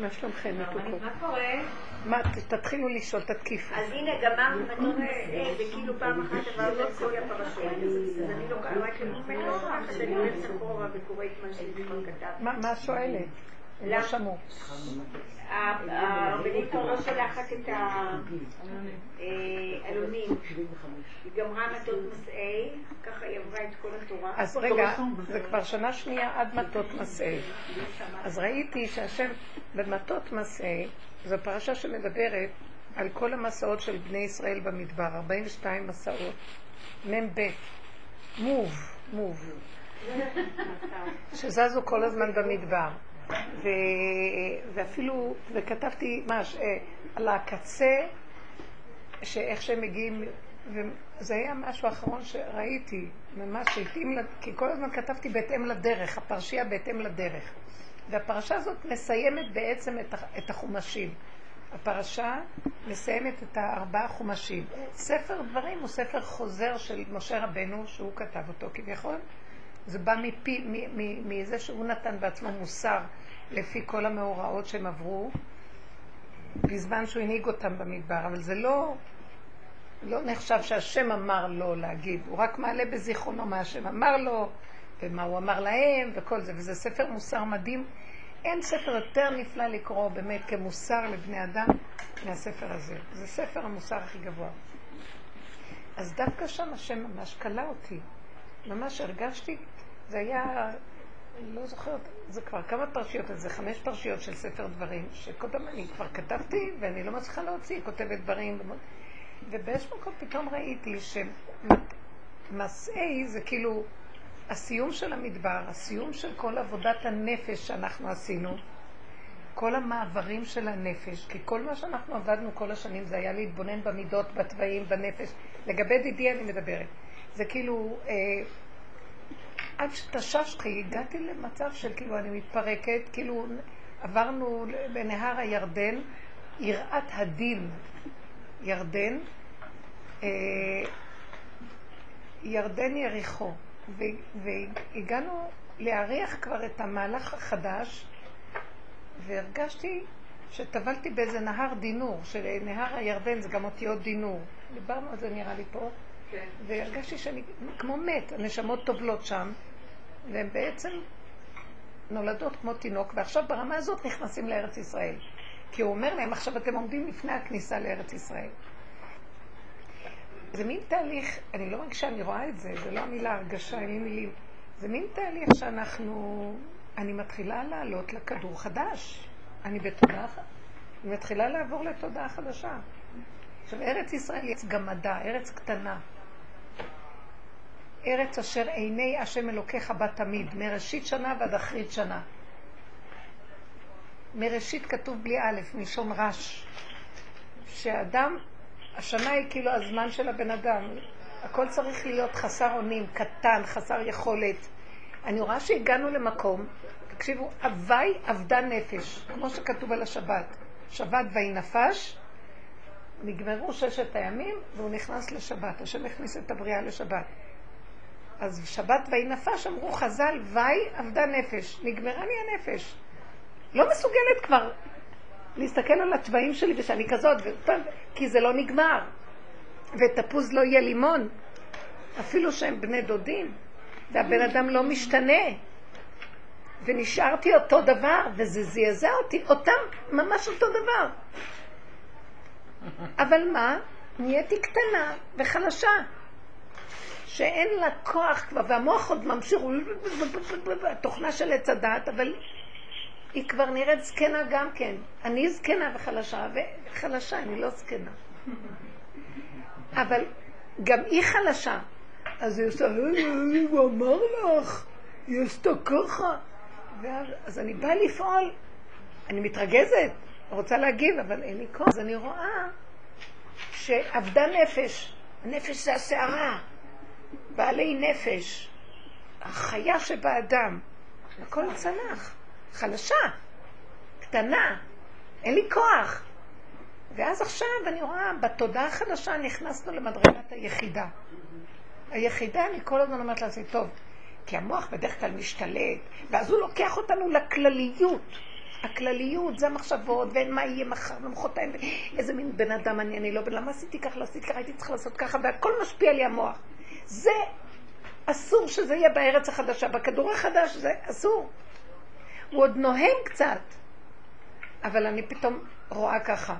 מה שלומכם? מה קורה? מה, תתחילו לשאול, תתקיפו. אז הנה, גמרנו מתון וכאילו פעם אחת עברנו את כל הפרשות. אז אני לא קראתי ממנו, אז אני רואה סחורה וקוראית מה שדיכון כתב. מה שואלת? לא שמעו. הרבנית לא שלחת את העלונים. היא גמרה מתות מסעי, ככה היא עברה את כל התורה. אז רגע, זה כבר שנה שנייה עד מתות מסעי. אז ראיתי שהשם במתות מסעי, זו פרשה שמדברת על כל המסעות של בני ישראל במדבר, 42 מסעות, נמב' מוב, שזזו כל הזמן במדבר. ואפילו, וכתבתי על הקצה שאיך שהם מגיעים, וזה היה משהו האחרון שראיתי ממש שהתאים, כי כל הזמן כתבתי בהתאם לדרך, הפרשייה בהתאם לדרך, והפרשה הזאת מסיימת בעצם את החומשים. הפרשה מסיימת את 4 חומשים. ספר דברים הוא ספר חוזר של משה רבנו שהוא כתב אותו כביכול, זה בא מזה שהוא נתן בעצמו מוסר לפי כל המאורעות שהם עברו בזמן שהוא הנהיג אותם במדבר, אבל זה לא נחשב שהשם אמר לו להגיד, הוא רק מעלה בזיכרונו מה השם אמר לו ומה הוא אמר להם וכל זה, וזה ספר מוסר מדהים. אין ספר יותר נפלא לקרוא באמת כמוסר לבני אדם מהספר הזה, זה ספר המוסר הכי גבוה. אז דווקא שם השם ממש קלה אותי, ממש הרגשתי, זה היה, לא זוכרת, זה כבר כמה פרשיות, זה 5 פרשיות של ספר דברים, שכל פעם אני כבר כתבתי ואני לא מצליחה להוציא, כותבת דברים, ובאיזשהו מקום פתאום ראיתי שמסעי זה כאילו הסיום של המדבר, הסיום של כל עבודת הנפש שאנחנו עשינו, כל המעברים של הנפש, כי כל מה שאנחנו עבדנו כל השנים זה היה להתבונן במידות, בתוואים, בנפש, לגבי דידי אני מדברת. זה כאילו, עד שתששתי, הגעתי למצב של כאילו אני מתפרקת, כאילו עברנו בנהר הירדן, יראת הדין, ירדן יריחו, והגענו להריח כבר את המהלך החדש, והרגשתי שטבלתי באיזה נהר דינור, שנהר הירדן זה גם אותיות דינור, דיברנו על זה נראה לי פה, והרגשתי שאני כמו מת, הנשמות טובלות שם והן בעצם נולדות כמו תינוק, ועכשיו ברמה הזאת נכנסים לארץ ישראל, כי הוא אומר להם עכשיו אתם עומדים לפני הכניסה לארץ ישראל. זה מין תהליך, אני לא מרגישה, אני רואה את זה, זה לא המילה הרגשה, אין לי מילים, זה מין תהליך שאנחנו, אני מתחילה לעלות לכדור חדש, אני מתחילה לעבור לתודעה חדשה. עכשיו ארץ ישראל היא גמדה, ארץ קטנה, ארץ אשר עיני השם אלוקיך בה תמיד, מראשית שנה ועד אחרית שנה. מראשית כתוב בלי א', מלשון רש, שהאדם, השנה היא כאילו הזמן של הבן אדם, הכל צריך להיות חסר אונים, קטן, חסר יכולת. אני רואה שהגענו למקום, תקשיבו, הווי עבדה נפש, כמו שכתוב על השבת, שבת והיא נפש, נגמרו 6 הימים והוא נכנס לשבת, השם הכניס את הבריאה לשבת. אז שבת והיא נפש אמרו חז"ל, ואי עבדה נפש, נגמרה לי הנפש, לא מסוגלת כבר להסתכל על התוואים שלי ושאני כזאת, כי זה לא נגמר, ותפוז לא יהיה לימון אפילו שהם בני דודים, והבן אדם לא משתנה, ונשארתי אותו דבר, וזה זעזע אותי, אותם ממש אותו דבר. אבל מה? נהייתי קטנה וחלשה שאין לה כוח כבר, והמוח עוד ממשיך התוכנה של עץ הדעת, אבל היא כבר נראית זקנה גם כן, אני זקנה וחלשה, וחלשה, אני לא זקנה אבל גם היא חלשה. אז היא עושה, הוא אמר לך היא עשתה ככה, אז אני באה לפעול, אני מתרגזת, רוצה להגיב, אבל אין לי כוח. אז אני רואה שעבדה נפש, הנפש זה השערה, בעלי נפש, החיה שבאדם, הכל צנח, חלשה, קטנה, אין לי כוח. ואז עכשיו אני רואה, בתודעה החדשה נכנסנו למדרגת היחידה. היחידה, אני כל הזמן אומרת לעצמי, טוב, כי המוח בדרך כלל משתלט, ואז הוא לוקח אותנו לכלליות. הכלליות, זה המחשבות, ואין מה יהיה מחר, ומחותיים, איזה מין בן אדם אני לא בן, למה עשיתי כך, לא עשיתי כך, הייתי צריך לעשות ככה, והכל משפיע לי המוח. זה אסור שזה יהיה בארץ החדשה, בכדור החדש זה אסור. הוא עוד נוהם קצת, אבל אני פתאום רואה ככה.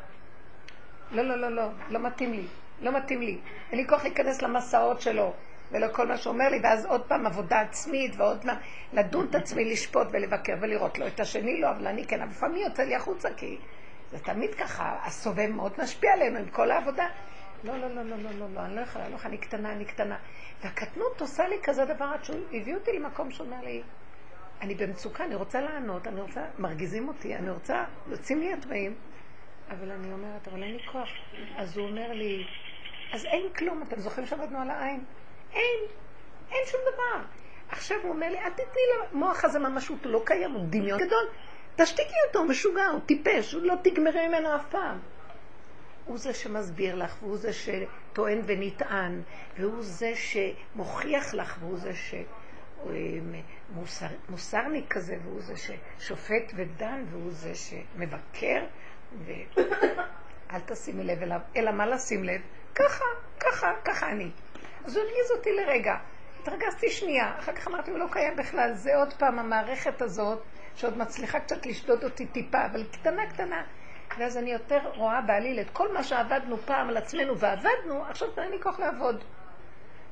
לא, לא, לא, לא, לא מתאים לי, לא מתאים לי. אין לי כוח להיכנס למסעות שלו. ולא כל מה שאומר לי, ואז עוד פעם עבודה עצמית, ועוד פעם לדון את עצמי, לשפוט ולבקר ולראות לו את השני, לא, אבל אני כן, אבל פעם יוצא לי החוצה, כי זה תמיד ככה, הסובב מאוד משפיע עלינו עם כל העבודה. לא, לא, לא, לא, לא, לא, לא, אני לא יכולה, אני קטנה, אני קטנה. והקטנות עושה לי כזה דבר, עד שהוא הביא אותי למקום שאומר לי, אני במצוקה, אני רוצה לענות, אני רוצה, מרגיזים אותי, אני רוצה, יוצאים לי התוואים, אבל אני אומרת, אבל אין לי כוח. אז הוא אומר לי, אז אין כלום, אתם זוכרים שעבדנו על העין? אין שום דבר. עכשיו הוא אומר לי, את תתני למוח הזה ממש, הוא לא קיים, הוא דמיון גדול, תשתיקי אותו, הוא משוגע, הוא טיפש, הוא לא תגמרי ממנו אף פעם. הוא זה שמסביר לך, והוא זה שטוען ונטען, והוא זה שמוכיח לך, והוא זה שמוסרני כזה, והוא זה ששופט ודן, והוא זה שמבקר, ואל תשימי לב אליו, אלא מה לשים לב? ככה, ככה, ככה אני. אז הוא הרגיז אותי לרגע, התרגזתי שנייה, אחר כך אמרתי, הוא לא קיים בכלל, זה עוד פעם המערכת הזאת, שעוד מצליחה קצת לשדוד אותי טיפה, אבל קטנה קטנה, ואז אני יותר רואה בעליל את כל מה שעבדנו פעם על עצמנו ועבדנו, עכשיו אין לי כוח לעבוד.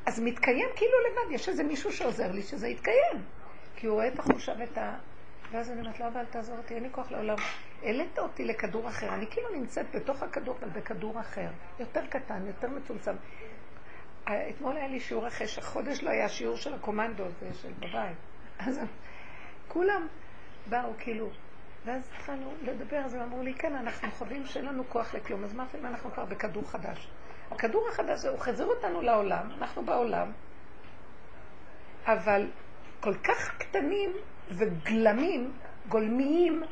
אז מתקיים כאילו לבד, יש איזה מישהו שעוזר לי שזה יתקיים, כי הוא רואה את החושב את ה... ואז אני אומרת, לא, אבל תעזור אותי, אין לי כוח לעולם. העלית אותי לכדור אחר, אני כאילו נמצאת בתוך הכדור, אבל בכדור אחר, יותר קטן, יותר מצומצם. אתמול היה לי שיעור אחרי שהחודש לא היה שיעור של הקומנדו הזה, של בבית. אז כולם באו כאילו, ואז התחלנו לדבר, אז הם אמרו לי, כן, אנחנו חווים שאין לנו כוח לכלום, אז מה פעמים אנחנו כבר בכדור חדש? הכדור החדש הוא חזר אותנו לעולם, אנחנו בעולם, אבל כל כך קטנים וגלמים, גולמיים,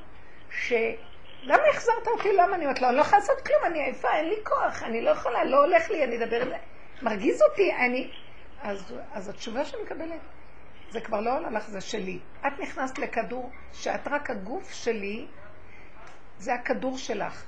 למה החזרת אותי? למה? אני אומרת לו, אני לא יכולה לעשות כלום, אני עייפה, אין לי כוח, אני לא יכולה, לא הולך לי, אני אדבר... מרגיז אותי, אני... אז התשובה שאני מקבלת, זה כבר לא עולה לך, זה שלי. את נכנסת לכדור, שאת רק הגוף שלי, זה הכדור שלך.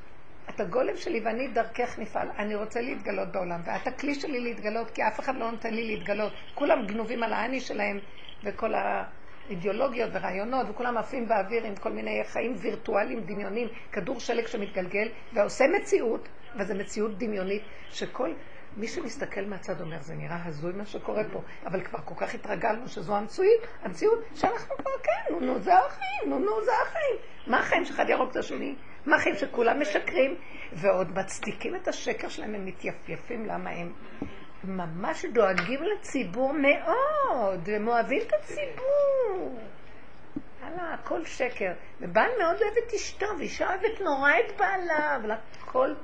את הגולם שלי ואני דרכך נפעל. אני רוצה להתגלות בעולם, ואת הכלי שלי להתגלות, כי אף אחד לא נותן לי להתגלות. כולם גנובים על העני שלהם, וכל האידיאולוגיות ורעיונות, וכולם עפים באוויר עם כל מיני חיים וירטואליים, דמיונים, כדור שלג שמתגלגל, ועושה מציאות, וזו מציאות דמיונית, שכל... מי שמסתכל מהצד אומר, זה נראה הזוי מה שקורה פה, אבל כבר כל כך התרגלנו שזו המציאות שאנחנו כבר כן, נו, זה החיים, נו, זה החיים. מה החיים שאחד ירוק את השני? מה החיים שכולם משקרים? ועוד מצדיקים את השקר שלהם, הם מתייפייפים, למה הם ממש דואגים לציבור מאוד, ומואבים את הציבור. הלאה, הכל שקר. ובעל מאוד אוהב את אשתו, ואישה אוהבת נורא את בעלה, אבל הכל...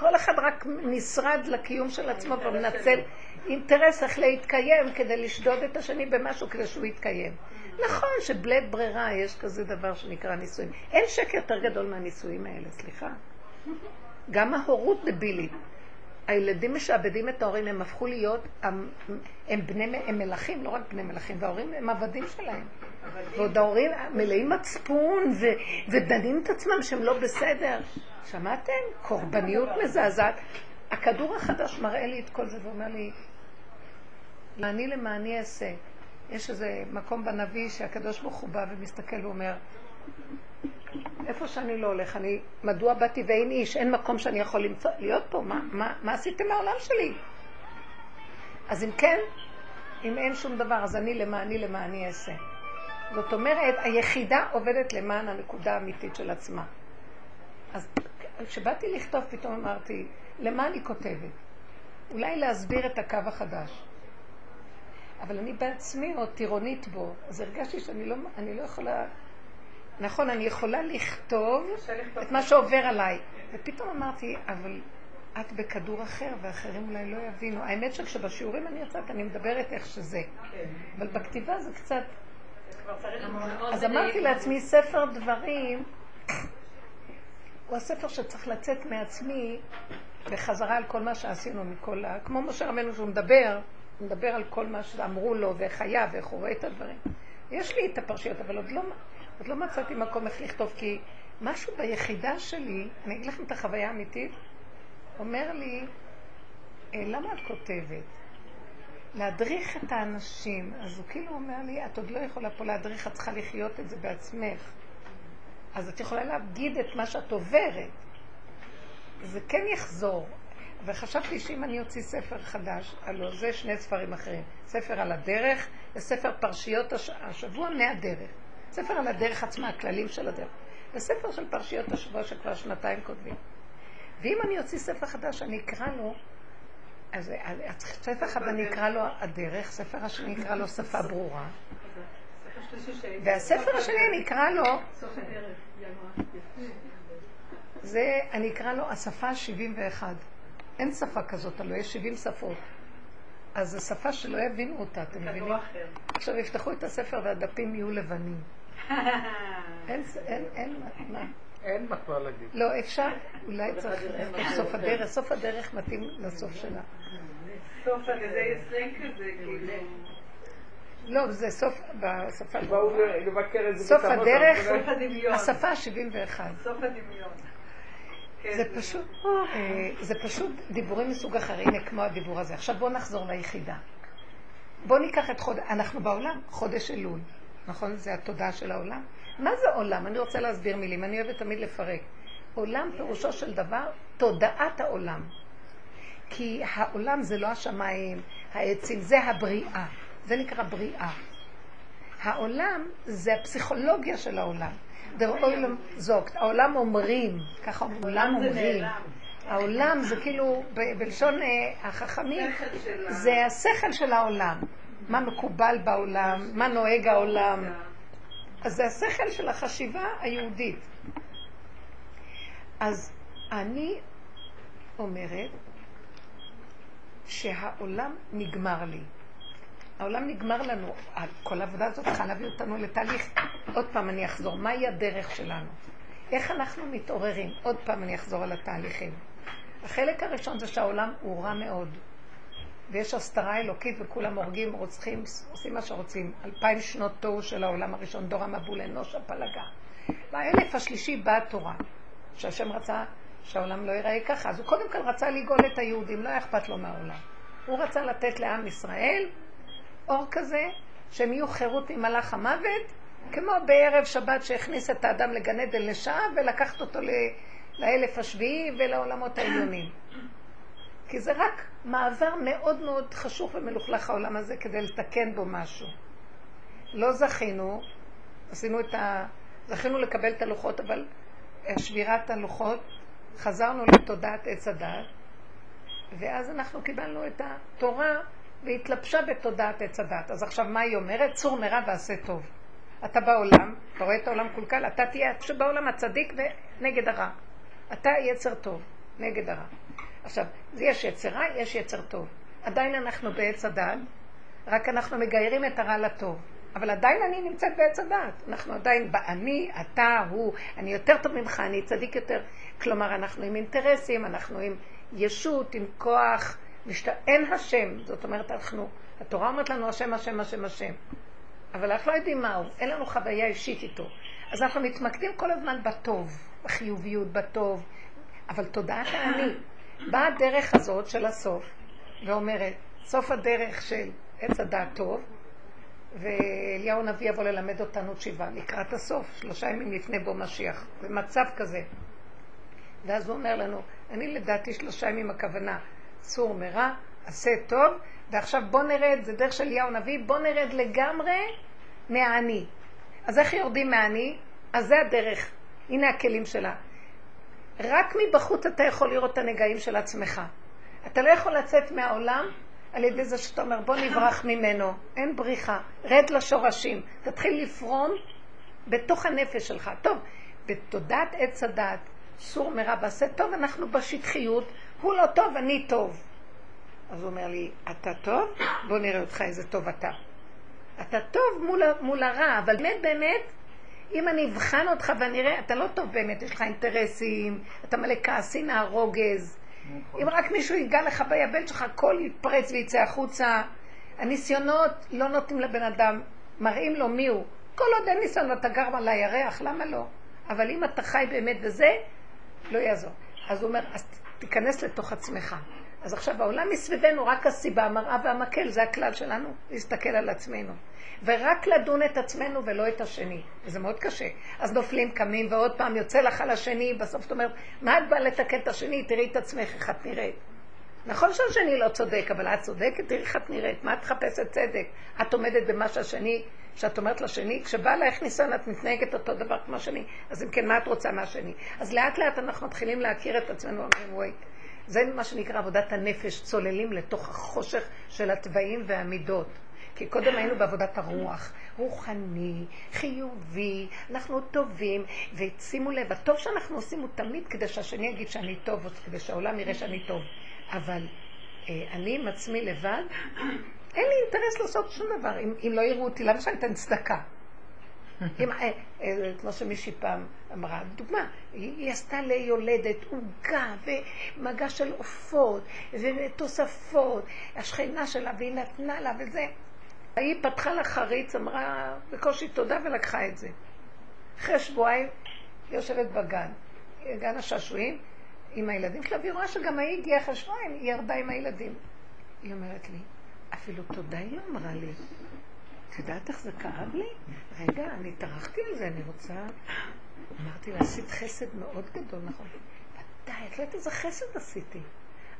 כל אחד רק נשרד לקיום של עצמו ומנצל אינטרס איך להתקיים כדי לשדוד את השני במשהו כדי שהוא יתקיים. נכון שבלית ברירה יש כזה דבר שנקרא נישואים. אין שקר יותר גדול מהנישואים האלה, סליחה. גם ההורות דבילית. הילדים משעבדים את ההורים, הם הפכו להיות, הם מלאכים, לא רק בני מלאכים, וההורים הם עבדים שלהם. ועוד ההורים מלאים מצפון ודנים את עצמם שהם לא בסדר. שמעתם? קורבניות מזעזעת. הכדור החדש מראה לי את כל זה ואומר לי, לעני למה אני אעשה. יש איזה מקום בנביא שהקדוש ברוך הוא בא ומסתכל ואומר, איפה שאני לא הולך, אני מדוע באתי ואין איש, אין מקום שאני יכול למצוא, להיות פה, מה עשיתם לעולם שלי? אז אם כן, אם אין שום דבר, אז אני למה אני אעשה. זאת אומרת, היחידה עובדת למען הנקודה האמיתית של עצמה. אז כשבאתי לכתוב, פתאום אמרתי, למה אני כותבת? אולי להסביר את הקו החדש. אבל אני בעצמי עוד טירונית בו, אז הרגשתי שאני לא יכולה... נכון, אני יכולה לכתוב את מה שעובר עליי. ופתאום אמרתי, אבל את בכדור אחר, ואחרים אולי לא יבינו. האמת שכשבשיעורים אני יצאת, אני מדברת איך שזה. אבל בכתיבה זה קצת... אז אמרתי לעצמי, ספר דברים הוא הספר שצריך לצאת מעצמי וחזרה על כל מה שעשינו מכל ה... כמו משה רבנו שהוא מדבר על כל מה שאמרו לו, וחיה, וחורא את הדברים. יש לי את הפרשיות, אבל עוד לא... אז לא מצאתי מקום איך לכתוב, כי משהו ביחידה שלי, אני אגיד לכם את החוויה האמיתית, אומר לי, למה את כותבת? להדריך את האנשים, אז הוא כאילו אומר לי, את עוד לא יכולה פה להדריך, את צריכה לחיות את זה בעצמך. אז את יכולה להגיד את מה שאת עוברת. זה כן יחזור. וחשבתי שאם אני אוציא ספר חדש, הלוא זה שני ספרים אחרים. ספר על הדרך וספר פרשיות השבוע מהדרך. ספר על הדרך עצמה, הכללים של הדרך. וספר של פרשיות השבוע שכבר שנתיים כותבים. ואם אני אוציא ספר חדש, אני אקרא לו, אז ספר אחד אני אקרא לו הדרך, ספר השני אקרא לו שפה ברורה. והספר השני אני אקרא לו... סוף הדרך, ינואר. זה, אני אקרא לו השפה 71. אין שפה כזאת, הלוא יש 70 שפות. אז זו שפה שלא יבינו אותה, אתם מבינים? עכשיו יפתחו את הספר והדפים יהיו לבנים. אין מה כבר להגיד. לא, אפשר, אולי צריך לכתוב סוף הדרך. סוף הדרך מתאים לסוף שלה. סוף הדרך, זה יסלנג כזה, כאילו. לא, זה סוף, בשפה... באו לבקר את זה. סוף הדרך, השפה 71. סוף הדמיון. זה פשוט דיבורים מסוג אחר, הנה כמו הדיבור הזה. עכשיו בואו נחזור ליחידה. בואו ניקח את חודש, אנחנו בעולם, חודש אלול. נכון? זה התודעה של העולם. מה זה עולם? אני רוצה להסביר מילים, אני אוהבת תמיד לפרק. עולם פירושו של דבר, תודעת העולם. כי העולם זה לא השמיים, העצים, זה הבריאה. זה נקרא בריאה. העולם זה הפסיכולוגיה של העולם. העולם זוקט, העולם אומרים, ככה העולם אומרים. העולם זה כאילו, בלשון החכמים, זה השכל של העולם. מה מקובל בעולם, מה נוהג העולם. אז זה השכל של החשיבה היהודית. אז אני אומרת שהעולם נגמר לי. העולם נגמר לנו, כל העבודה הזאת צריכה להביא אותנו לתהליך. עוד פעם אני אחזור, מהי הדרך שלנו? איך אנחנו מתעוררים? עוד פעם אני אחזור על התהליכים. החלק הראשון זה שהעולם הוא רע מאוד. ויש הסתרה אלוקית וכולם הורגים, רוצחים, עושים מה שרוצים. 2000 שנות תוהו של העולם הראשון, דור המבול, אנוש, הפלגה. ב-1000 השלישי באה התורה, שהשם רצה שהעולם לא ייראה ככה. אז הוא קודם כל רצה לגאול את היהודים, לא היה אכפת לו מהעולם. הוא רצה לתת לעם ישראל אור כזה, שהם יהיו חירות ממלאך המוות, כמו בערב שבת שהכניס את האדם לגן עדן לשעה, ולקחת אותו לאלף השביעי ולעולמות העליונים. כי זה רק מעבר מאוד מאוד חשוך ומלוכלך העולם הזה, כדי לתקן בו משהו. לא זכינו, זכינו לקבל את הלוחות, אבל שבירת הלוחות, חזרנו לתודעת עץ הדעת, ואז אנחנו קיבלנו את התורה, והתלבשה בתודעת עץ הדת. אז עכשיו מה היא אומרת? צור מרע ועשה טוב. אתה בעולם, אתה רואה את העולם כולכל, אתה תהיה שבעולם הצדיק ונגד הרע. אתה יצר טוב, נגד הרע. עכשיו, יש יצר רע, יש יצר טוב. עדיין אנחנו בעץ הדת, רק אנחנו מגיירים את הרע לטוב. אבל עדיין אני נמצאת בעץ הדת. אנחנו עדיין בעני, אתה, הוא, אני יותר טוב ממך, אני צדיק יותר. כלומר, אנחנו עם אינטרסים, אנחנו עם ישות, עם כוח, אין השם, זאת אומרת אנחנו, התורה אומרת לנו השם, השם, השם, השם, אבל אנחנו לא יודעים מהו, אין לנו חוויה אישית איתו, אז אנחנו מתמקדים כל הזמן בטוב, בחיוביות, בטוב, אבל תודעת האני באה הדרך הזאת של הסוף ואומרת, סוף הדרך של עץ הדעת טוב, ואליהו נביא יבוא ללמד אותנו תשיבה לקראת הסוף, 3 ימים לפני בו משיח, זה מצב כזה, ואז הוא אומר לנו, אני לדעתי 3 ימים הכוונה צור מרע, עשה טוב, ועכשיו בוא נרד, זה דרך של אליהו נביא, בוא נרד לגמרי מהעני. אז איך יורדים מהעני? אז זה הדרך, הנה הכלים שלה. רק מבחוץ אתה יכול לראות את הנגעים של עצמך. אתה לא יכול לצאת מהעולם על ידי זה שאתה אומר, בוא נברח ממנו, אין בריחה, רד לשורשים, תתחיל לפרום בתוך הנפש שלך. טוב, בתודעת עץ הדעת, צור מרע ועשה טוב, אנחנו בשטחיות, הוא לא טוב, אני טוב. אז הוא אומר לי, אתה טוב? בוא נראה אותך איזה טוב אתה. אתה טוב מול הרע, אבל באמת, אם אני אבחן אותך ואני אראה, אתה לא טוב באמת, יש לך אינטרסים, אתה מלא כעסין, הרוגז. אם רק מישהו ייגע לך ביבל שלך, הכל יתפרץ ויצא החוצה. הניסיונות לא נותנים לבן אדם, מראים לו מיהו. כל עוד אין ניסיון אתה גרם על הירח, למה לא? אבל אם אתה חי באמת בזה, לא יעזור. אז הוא אומר, אז תיכנס לתוך עצמך. אז עכשיו העולם מסביבנו, רק הסיבה, המראה והמקל, זה הכלל שלנו, להסתכל על עצמנו. ורק לדון את עצמנו ולא את השני. וזה מאוד קשה. אז נופלים, קמים, ועוד פעם יוצא לך על השני, בסוף אתה אומר, מה את באה לתקן את השני? תראי את עצמך, איך את נראית. נכון שהשני לא צודק, אבל את צודקת, תראי איך את נראית. מה את חפשת צדק? את עומדת במה שהשני, שאת אומרת לשני, כשבא להיך ניסן, את מתנהגת אותו דבר כמו השני. אז אם כן, מה את רוצה מהשני? אז לאט לאט אנחנו מתחילים להכיר את עצמנו, אומרים, זה מה שנקרא עבודת הנפש, צוללים לתוך החושך של התוואים והמידות. כי קודם היינו בעבודת הרוח, רוחני, חיובי, אנחנו טובים, ושימו לב, הטוב שאנחנו עושים הוא תמיד כדי שהשני יגיד שאני טוב, או כדי שהעולם יראה שאני טוב. אבל אני עם עצמי לבד, אין לי אינטרס לעשות שום דבר, אם לא יראו אותי, למה שאני אתן צדקה? כמו שמישהי פעם אמרה, דוגמה, היא עשתה ליולדת עוגה ומגע של עופות ותוספות, השכנה שלה והיא נתנה לה וזה, היא פתחה לחריץ, אמרה בקושי תודה ולקחה את זה. אחרי שבועיים היא יושבת בגן, גן השעשועים עם הילדים שלה, והיא רואה שגם היא הגיעה אחרי שבועיים, היא ירדה עם הילדים. היא אומרת לי, אפילו תודה היא לא אמרה לי. את יודעת איך זה כאב לי? רגע, אני תרחתי על זה, אני רוצה... אמרתי לה, עשית חסד מאוד גדול, נכון? ודאי, את לא יודעת איזה חסד עשיתי.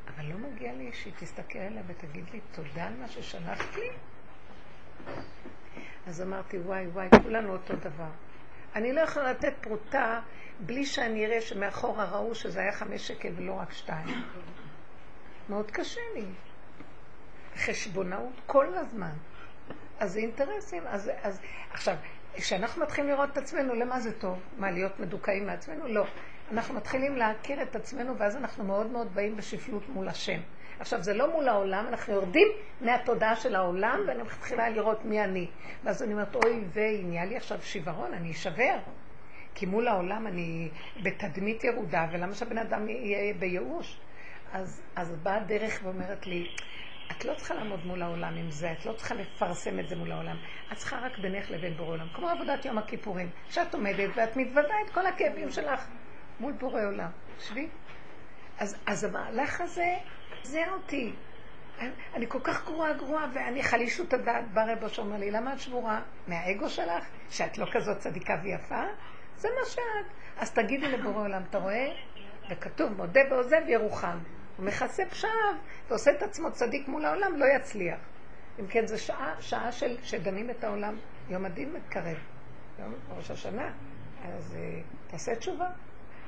אבל לא מגיע לי שהיא תסתכל עליה ותגיד לי, תודה על מה ששלחת לי? אז אמרתי, וואי, וואי, כולנו אותו דבר. אני לא יכולה לתת פרוטה בלי שאני אראה שמאחורה ראו שזה היה 5 שקל ולא רק 2. מאוד קשה לי. חשבונאות כל הזמן. אז זה אינטרסים. אז עכשיו, כשאנחנו מתחילים לראות את עצמנו, למה זה טוב? מה, להיות מדוכאים מעצמנו? לא. אנחנו מתחילים להכיר את עצמנו, ואז אנחנו מאוד מאוד באים בשפלות מול השם. עכשיו, זה לא מול העולם, אנחנו יורדים מהתודעה של העולם, ואני מתחילה לראות מי אני. ואז אני אומרת, אוי ואי, נהיה לי עכשיו שברון, אני אשבר. כי מול העולם אני בתדמית ירודה, ולמה שהבן אדם יהיה בייאוש? אז באה דרך ואומרת לי, את לא צריכה לעמוד מול העולם עם זה, את לא צריכה לפרסם את זה מול העולם. את צריכה רק בינך לבין בורא עולם, כמו עבודת יום הכיפורים, שאת עומדת ואת מתוודה את כל הכאבים שלך מול בורא עולם. שבי? אז המהלך הזה, זה אותי. אני כל כך גרועה, ואני חלישו את הדעת ברבו שאומר לי, למה את שבורה? מהאגו שלך? שאת לא כזאת צדיקה ויפה? זה מה שאת. אז תגידי לבורא עולם, אתה רואה? וכתוב, מודה ועוזב ירוחם. הוא מכסה פשעיו, ועושה את עצמו צדיק מול העולם, לא יצליח. אם כן, זו שעה שדנים את העולם. יום הדין מתקרב. יום ראש השנה. אז תעשה תשובה.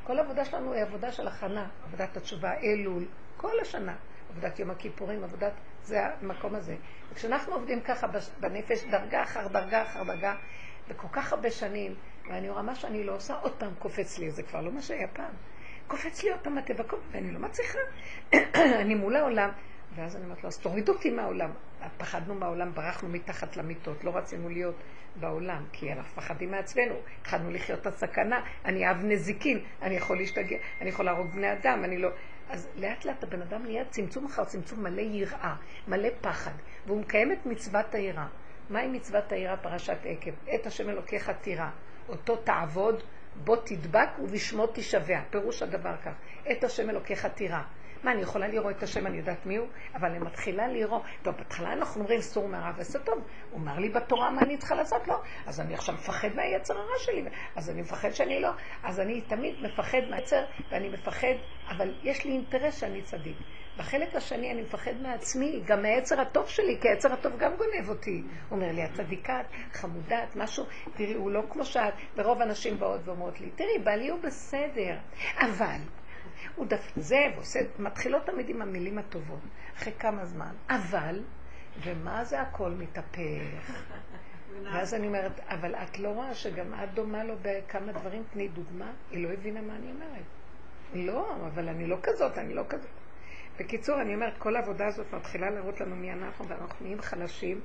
כל העבודה שלנו היא עבודה של הכנה. עבודת התשובה, אלול, כל השנה. עבודת יום הכיפורים, עבודת... זה המקום הזה. וכשאנחנו עובדים ככה בנפש, דרגה אחר דרגה אחר דרגה, וכל כך הרבה שנים, ואני רואה מה שאני לא עושה, עוד פעם קופץ לי. זה כבר לא מה שהיה פעם. קופץ לי אותם התבקום, ואני לא מצליחה. אני מול העולם. ואז אני אומרת לו, אז תוריד אותי מהעולם. פחדנו מהעולם, ברחנו מתחת למיטות. לא רצינו להיות בעולם, כי אנחנו פחדים מעצמנו. התחלנו לחיות את הסכנה. אני אהב נזיקין. אני יכול להשתגע. אני יכול להרוג בני אדם. אני לא... אז לאט לאט הבן אדם ליד צמצום אחר צמצום מלא יראה, מלא פחד. והוא מקיים את מצוות היראה. מהי מצוות היראה? פרשת עקב. את השם אלוקיך תירא. אותו תעבוד. בוא תדבק ובשמו תשווה. פירוש הדבר כך. את השם אלוקיך תירא. מה, אני יכולה לראות את השם, אני יודעת מי הוא? אבל אני מתחילה לראות. טוב, בתחילה אנחנו אומרים סור מרע ועשה טוב. הוא אומר לי בתורה מה אני צריכה לעשות? לא. אז אני עכשיו מפחד מהיצר הרע שלי. אז אני מפחד שאני לא. אז אני תמיד מפחד מהיצר ואני מפחד, אבל יש לי אינטרס שאני צדיק. בחלק השני אני מפחד מעצמי, גם מהיצר הטוב שלי, כי היצר הטוב גם גונב אותי. הוא אומר לי, הצדיקת, חמודת, משהו, תראי, הוא לא כמו שאת, ורוב אנשים באות ואומרות לי, תראי, בעלי הוא בסדר, אבל הוא זה, ועושה, מתחילות תמיד עם המילים הטובות, אחרי כמה זמן, אבל, ומה זה הכל מתהפך? ואז אני אומרת, אבל את לא רואה שגם את דומה לו בכמה דברים, תני דוגמה, היא לא הבינה מה אני אומרת. לא, אבל אני לא כזאת, אני לא כזאת. בקיצור, אני אומרת, כל העבודה הזאת מתחילה להראות לנו מי אנחנו, ואנחנו נהיים חלשים,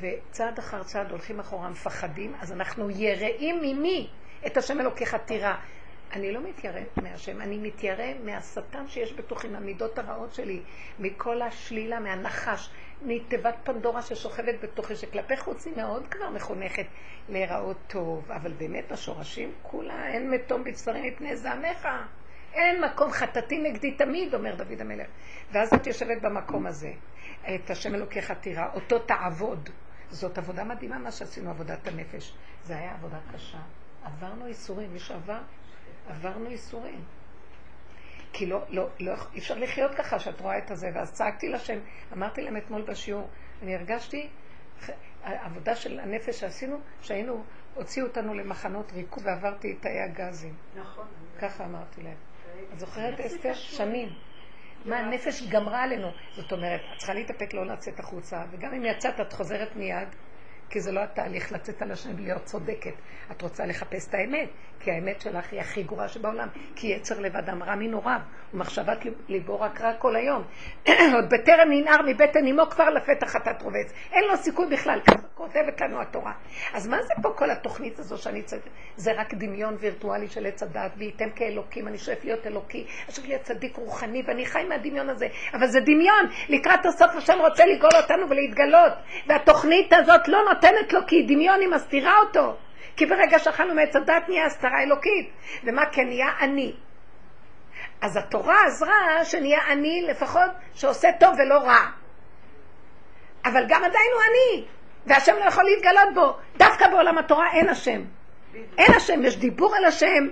וצעד אחר צעד הולכים אחורה, מפחדים, אז אנחנו יראים ממי את השם אלוקיך תירא. אני לא מתיירא מהשם, אני מתיירא מהשטן שיש בתוכי, מהמידות הרעות שלי, מכל השלילה, מהנחש, מתיבת פנדורה ששוכבת בתוכי, שכלפי חוצי מאוד כבר מחונכת להיראות טוב, אבל באמת השורשים כולה, אין מתום בבשרים מפני זעמך, אין מקום חטאתי נגדי תמיד, אומר דוד המלך. ואז את יושבת במקום הזה, את השם אלוקיך תירא, אותו תעבוד. זאת עבודה מדהימה מה שעשינו, עבודת הנפש. זה היה עבודה קשה. עברנו איסורים, מי שעבר, עברנו איסורים. כי לא, אי אפשר לחיות ככה שאת רואה את הזה. ואז צעקתי לשם, אמרתי להם אתמול בשיעור, אני הרגשתי, העבודה של הנפש שעשינו, שהיינו, הוציאו אותנו למחנות ריקוד, ועברתי את תאי הגזים. נכון. ככה אמרתי להם. את זוכרת אסתר? שנים. מה הנפש גמרה עלינו. זאת אומרת, את צריכה להתאפק לא לצאת החוצה, וגם אם יצאת את חוזרת מיד, כי זה לא התהליך לצאת על השני ולהיות צודקת. את רוצה לחפש את האמת, כי האמת שלך היא הכי גרועה שבעולם, כי יצר לבד אמרה מנוריו, ומחשבת ליבו רק רע כל היום. עוד בטרם ננער מבטן אמו כבר לפתח חטאת רובץ. אין לו סיכוי בכלל, כותבת לנו התורה. אז מה זה פה כל התוכנית הזו שאני צודקת? זה רק דמיון וירטואלי של עץ הדעת, וייתם כאלוקים, אני שואף להיות אלוקי, אני שואף להיות צדיק רוחני, ואני חי מהדמיון הזה. אבל זה דמיון, לקראת הסוף השם רוצה לגאול אותנו ולהתגלות. והתוכנית הזאת לא נותנת לו, כי דמיון היא מסתירה אותו. כי ברגע שאכלנו מעץ הדעת נהיה הסתרה אלוקית. ומה כן? נהיה אני. אז התורה עזרה שנהיה אני לפחות שעושה טוב ולא רע. אבל גם עדיין הוא אני. והשם לא יכול להתגלות בו. דווקא בעולם התורה אין השם. אין השם, יש דיבור על השם.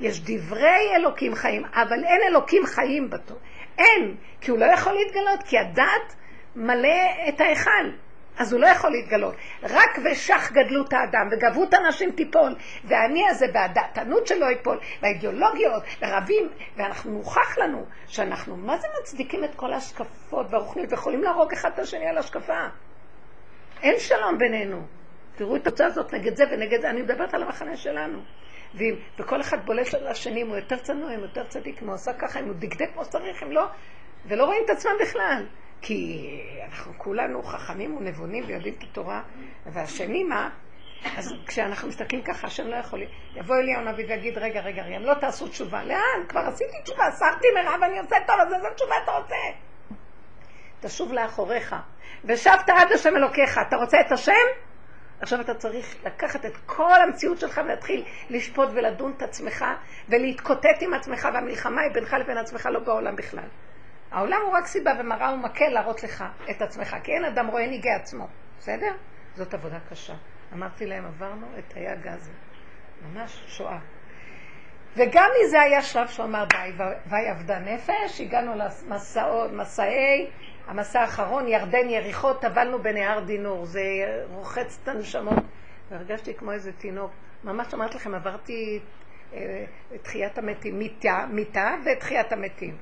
יש דברי אלוקים חיים, אבל אין אלוקים חיים בתורה. אין, כי הוא לא יכול להתגלות, כי הדעת מלא את ההיכל. אז הוא לא יכול להתגלות. רק ושך גדלות האדם, וגבות אנשים תיפול, והעני הזה והדעתנות שלו ייפול, והאידיאולוגיות, הרבים, ואנחנו מוכח לנו שאנחנו, מה זה מצדיקים את כל ההשקפות והרוחניות, ויכולים להרוג אחד את השני על השקפה. אין שלום בינינו. תראו את התוצאה הזאת נגד זה ונגד זה, אני מדברת על המחנה שלנו. וכל אחד בולש על השני, אם הוא יותר צנוע, אם הוא יותר צדיק, אם הוא עושה ככה, אם הוא דקדק כמו צריך, אם לא, ולא רואים את עצמם בכלל. כי אנחנו כולנו חכמים ונבונים ויודעים את התורה, והשני מה? אז כשאנחנו מסתכלים ככה, השם לא יכולים. יבוא אליהו הנביא ויגיד, רגע, לא תעשו תשובה. לאן? כבר עשיתי תשובה, עשרתי מרב, אני עושה טוב, אז איזה תשובה אתה רוצה? תשוב לאחוריך, ושבת עד השם אלוקיך. אתה רוצה את השם? עכשיו אתה צריך לקחת את כל המציאות שלך ולהתחיל לשפוט ולדון את עצמך, ולהתקוטט עם עצמך, והמלחמה היא בינך לבין עצמך, לא בעולם בכלל. העולם הוא רק סיבה ומראה ומקל להראות לך את עצמך, כי אין אדם רואה ניגי עצמו. בסדר? זאת עבודה קשה. אמרתי להם, עברנו את תאי הגז. ממש שואה. וגם מזה היה שלב שהוא אמר, די עבדה נפש, הגענו למסעי, המסע האחרון, ירדן יריחו, טבלנו בנהר דינור, זה רוחץ את הנשמות. והרגשתי כמו איזה תינוק. ממש אמרתי לכם, עברתי תחיית המתים, מיטה ותחיית המתים.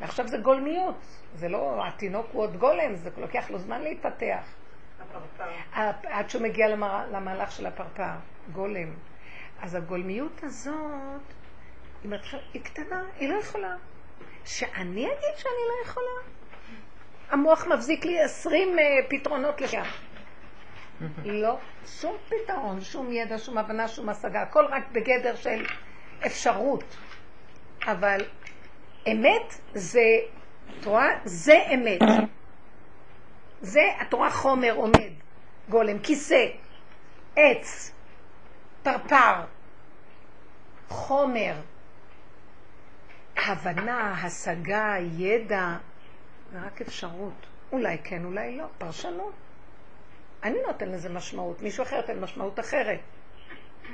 ועכשיו זה גולמיות, זה לא, התינוק הוא עוד גולם, זה לוקח לו זמן להתפתח. הפרפר. עד שהוא מגיע למהלך של הפרפר, גולם. אז הגולמיות הזאת, היא קטנה, היא לא יכולה. שאני אגיד שאני לא יכולה? המוח מבזיק לי 20 פתרונות לשם. לא, שום פתרון, שום ידע, שום הבנה, שום השגה, הכל רק בגדר של אפשרות. אבל... אמת זה תורה, זה אמת. זה התורה חומר עומד, גולם, כיסא, עץ, פרפר, חומר, הבנה, השגה, ידע, ורק אפשרות. אולי כן, אולי לא, פרשנות. אני נותן לזה משמעות, מישהו אחר נותן משמעות אחרת.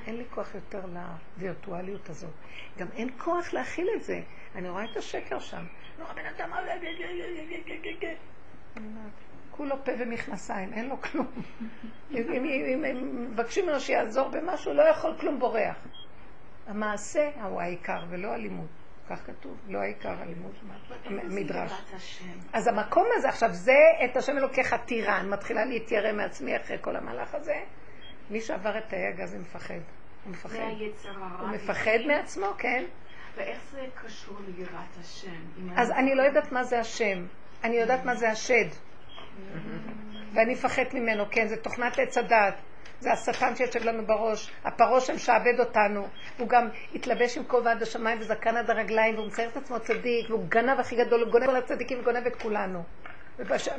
אין לי כוח יותר לווירטואליות הזאת. גם אין כוח להכיל את זה. אני רואה את השקר שם. נורא בן אדם, כולו פה ומכנסיים, אין לו כלום. אם מבקשים לו שיעזור במשהו, לא יכול כלום בורח. המעשה הוא העיקר ולא הלימוד. כך כתוב, לא העיקר הלימוד, מדרש. אז המקום הזה, עכשיו זה את השם אלוקיך תירא. אני מתחילה להתיירא מעצמי אחרי כל המהלך הזה. מי שעבר את תאי הגז הוא מפחד. הוא מפחד. הוא מפחד מעצמו, כן? ואיך זה קשור ליראת השם? אז אני לא יודעת מה זה השם. אני יודעת מה זה השד. ואני אפחד ממנו, כן, זה תוכנת עץ הדעת, זה השטן שיושב לנו בראש, הפרוש שמשעבד אותנו, הוא גם התלבש עם כובע עד השמיים וזקן עד הרגליים, והוא מצייר את עצמו צדיק, והוא גנב הכי גדול, הוא גונב על הצדיקים, גונב את כולנו.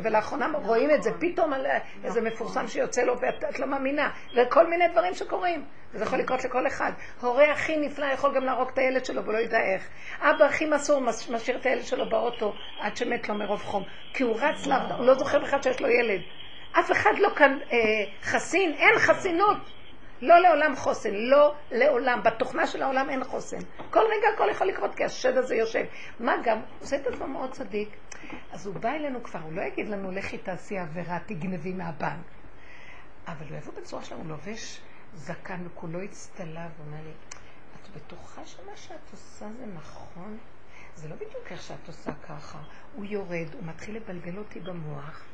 ולאחרונה רואים את זה פתאום על איזה מפורסם שיוצא לו ואת לא מאמינה, וכל מיני דברים שקורים, וזה יכול לקרות לכל אחד. הורה הכי נפלא יכול גם להרוג את הילד שלו ולא ידע איך. אבא הכי מסור משאיר את הילד שלו באוטו עד שמת לו מרוב חום, כי הוא רץ לה, הוא לא זוכר בכלל שיש לו ילד. אף אחד לא כאן חסין, אין חסינות, לא לעולם חוסן, לא לעולם, בתוכנה של העולם אין חוסן. כל רגע הכל יכול לקרות כי השד הזה יושב. מה גם, עושה את עצמו מאוד צדיק, אז הוא בא אלינו כבר, הוא לא יגיד לנו לכי תעשי עבירה, תגנבי מהבנק. אבל הוא יבוא בצורה שלנו, הוא לובש זקן וכולו הצטלה, והוא אומר לי, את בטוחה שמה שאת עושה זה נכון? זה לא בדיוק איך שאת עושה ככה. הוא יורד, הוא מתחיל לבלגל אותי במוח,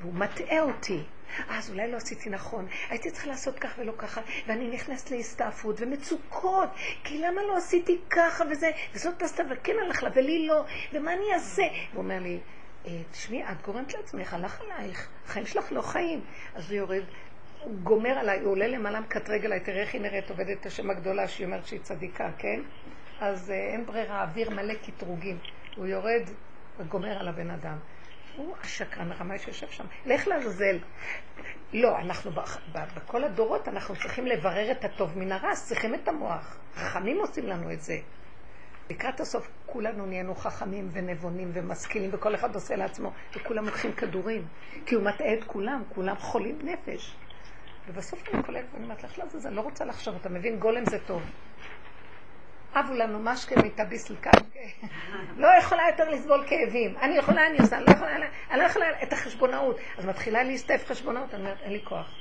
והוא מטעה אותי. אז אולי לא עשיתי נכון, הייתי צריכה לעשות כך ולא ככה, ואני נכנסת להסתעפות ומצוקות, כי למה לא עשיתי ככה וזה, וזאת עשתה וכן הלך לה ולי לא, ומה אני אעשה? הוא אומר לי, תשמעי, את גורמת לעצמך, הלך עלייך, החיים שלך לא חיים. אז הוא יורד, הוא גומר עליי, הוא עולה למעלה מקט רגל, תראה איך היא נראית, עובדת את השם הגדולה שהיא אומרת שהיא צדיקה, כן? אז אין ברירה, אוויר מלא כתרוגים, הוא יורד וגומר על הבן אדם. הוא השקרן הרמאי שיושב שם. לך להזל. לא, אנחנו בכל הדורות אנחנו צריכים לברר את הטוב מן הרס, צריכים את המוח. חכמים עושים לנו את זה. לקראת הסוף כולנו נהיינו חכמים ונבונים ומשכילים, וכל אחד עושה לעצמו, וכולם לוקחים כדורים, כי הוא מטעה את כולם, כולם חולים נפש. ובסוף אני קולט ואני אומרת לך להזל, אני לא רוצה לחשוב, אתה מבין, גולם זה טוב. אבו לנו משקה מתאביס לכאן. לא יכולה יותר לסבול כאבים. אני יכולה, אני עושה, אני לא יכולה את החשבונאות. אז מתחילה להסתף חשבונאות, אני אומרת, אין לי כוח.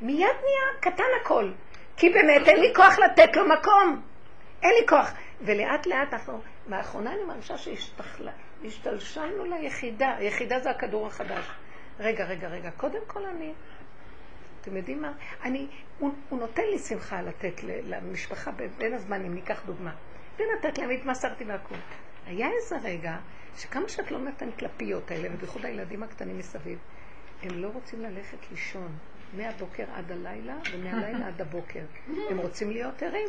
מיד נהיה קטן הכל. כי באמת אין לי כוח לתת לו מקום. אין לי כוח. ולאט לאט אנחנו, מהאחרונה אני מרגישה שהשתלשלנו ליחידה. היחידה זה הכדור החדש. רגע. קודם כל אני... אתם יודעים מה? הוא נותן לי שמחה לתת למשפחה בין הזמנים, ניקח דוגמה. ונתת להם, התמסרתי והכל. היה איזה רגע שכמה שאת לא נתנת לפיות האלה, ובייחוד הילדים הקטנים מסביב, הם לא רוצים ללכת לישון מהבוקר עד הלילה ומהלילה עד הבוקר. הם רוצים להיות ערים.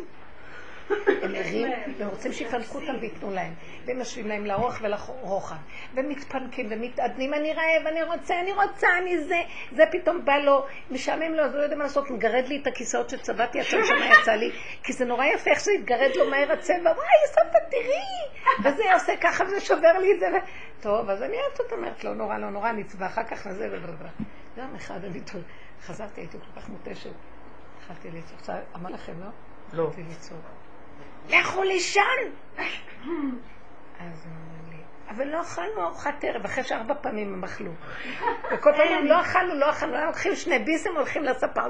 הם ערים, הם רוצים שיפנקו אותם ויתנו להם. והם משווים להם לאורך ולרוחב. ומתפנקים ומתעדנים, אני רעב, אני רוצה, אני זה. זה פתאום בא לו, משעמם לו, אז הוא לא יודע מה לעשות, מגרד לי את הכיסאות שצבעתי, הצבע שמה יצא לי, כי זה נורא יפה איך שהתגרד לו מהר הצבע, וואי, סבתא, תראי! וזה עושה ככה וזה שובר לי את זה. טוב, אז אני אהבת אותה, אומרת, לא נורא, נצבע, אחר כך נזה וברברה. גם אחד, אני חזרתי, הייתי כל כך מותשת. התחלתי ליצור. אמר לכם, לא? לא. לכו לישון! אז הוא אומר לי, אבל לא אכלנו ארוחת ערב, אחרי שארבע פעמים הם אכלו. וכל פעמים לא אכלנו, הולכים שני ביסים, הולכים לספה,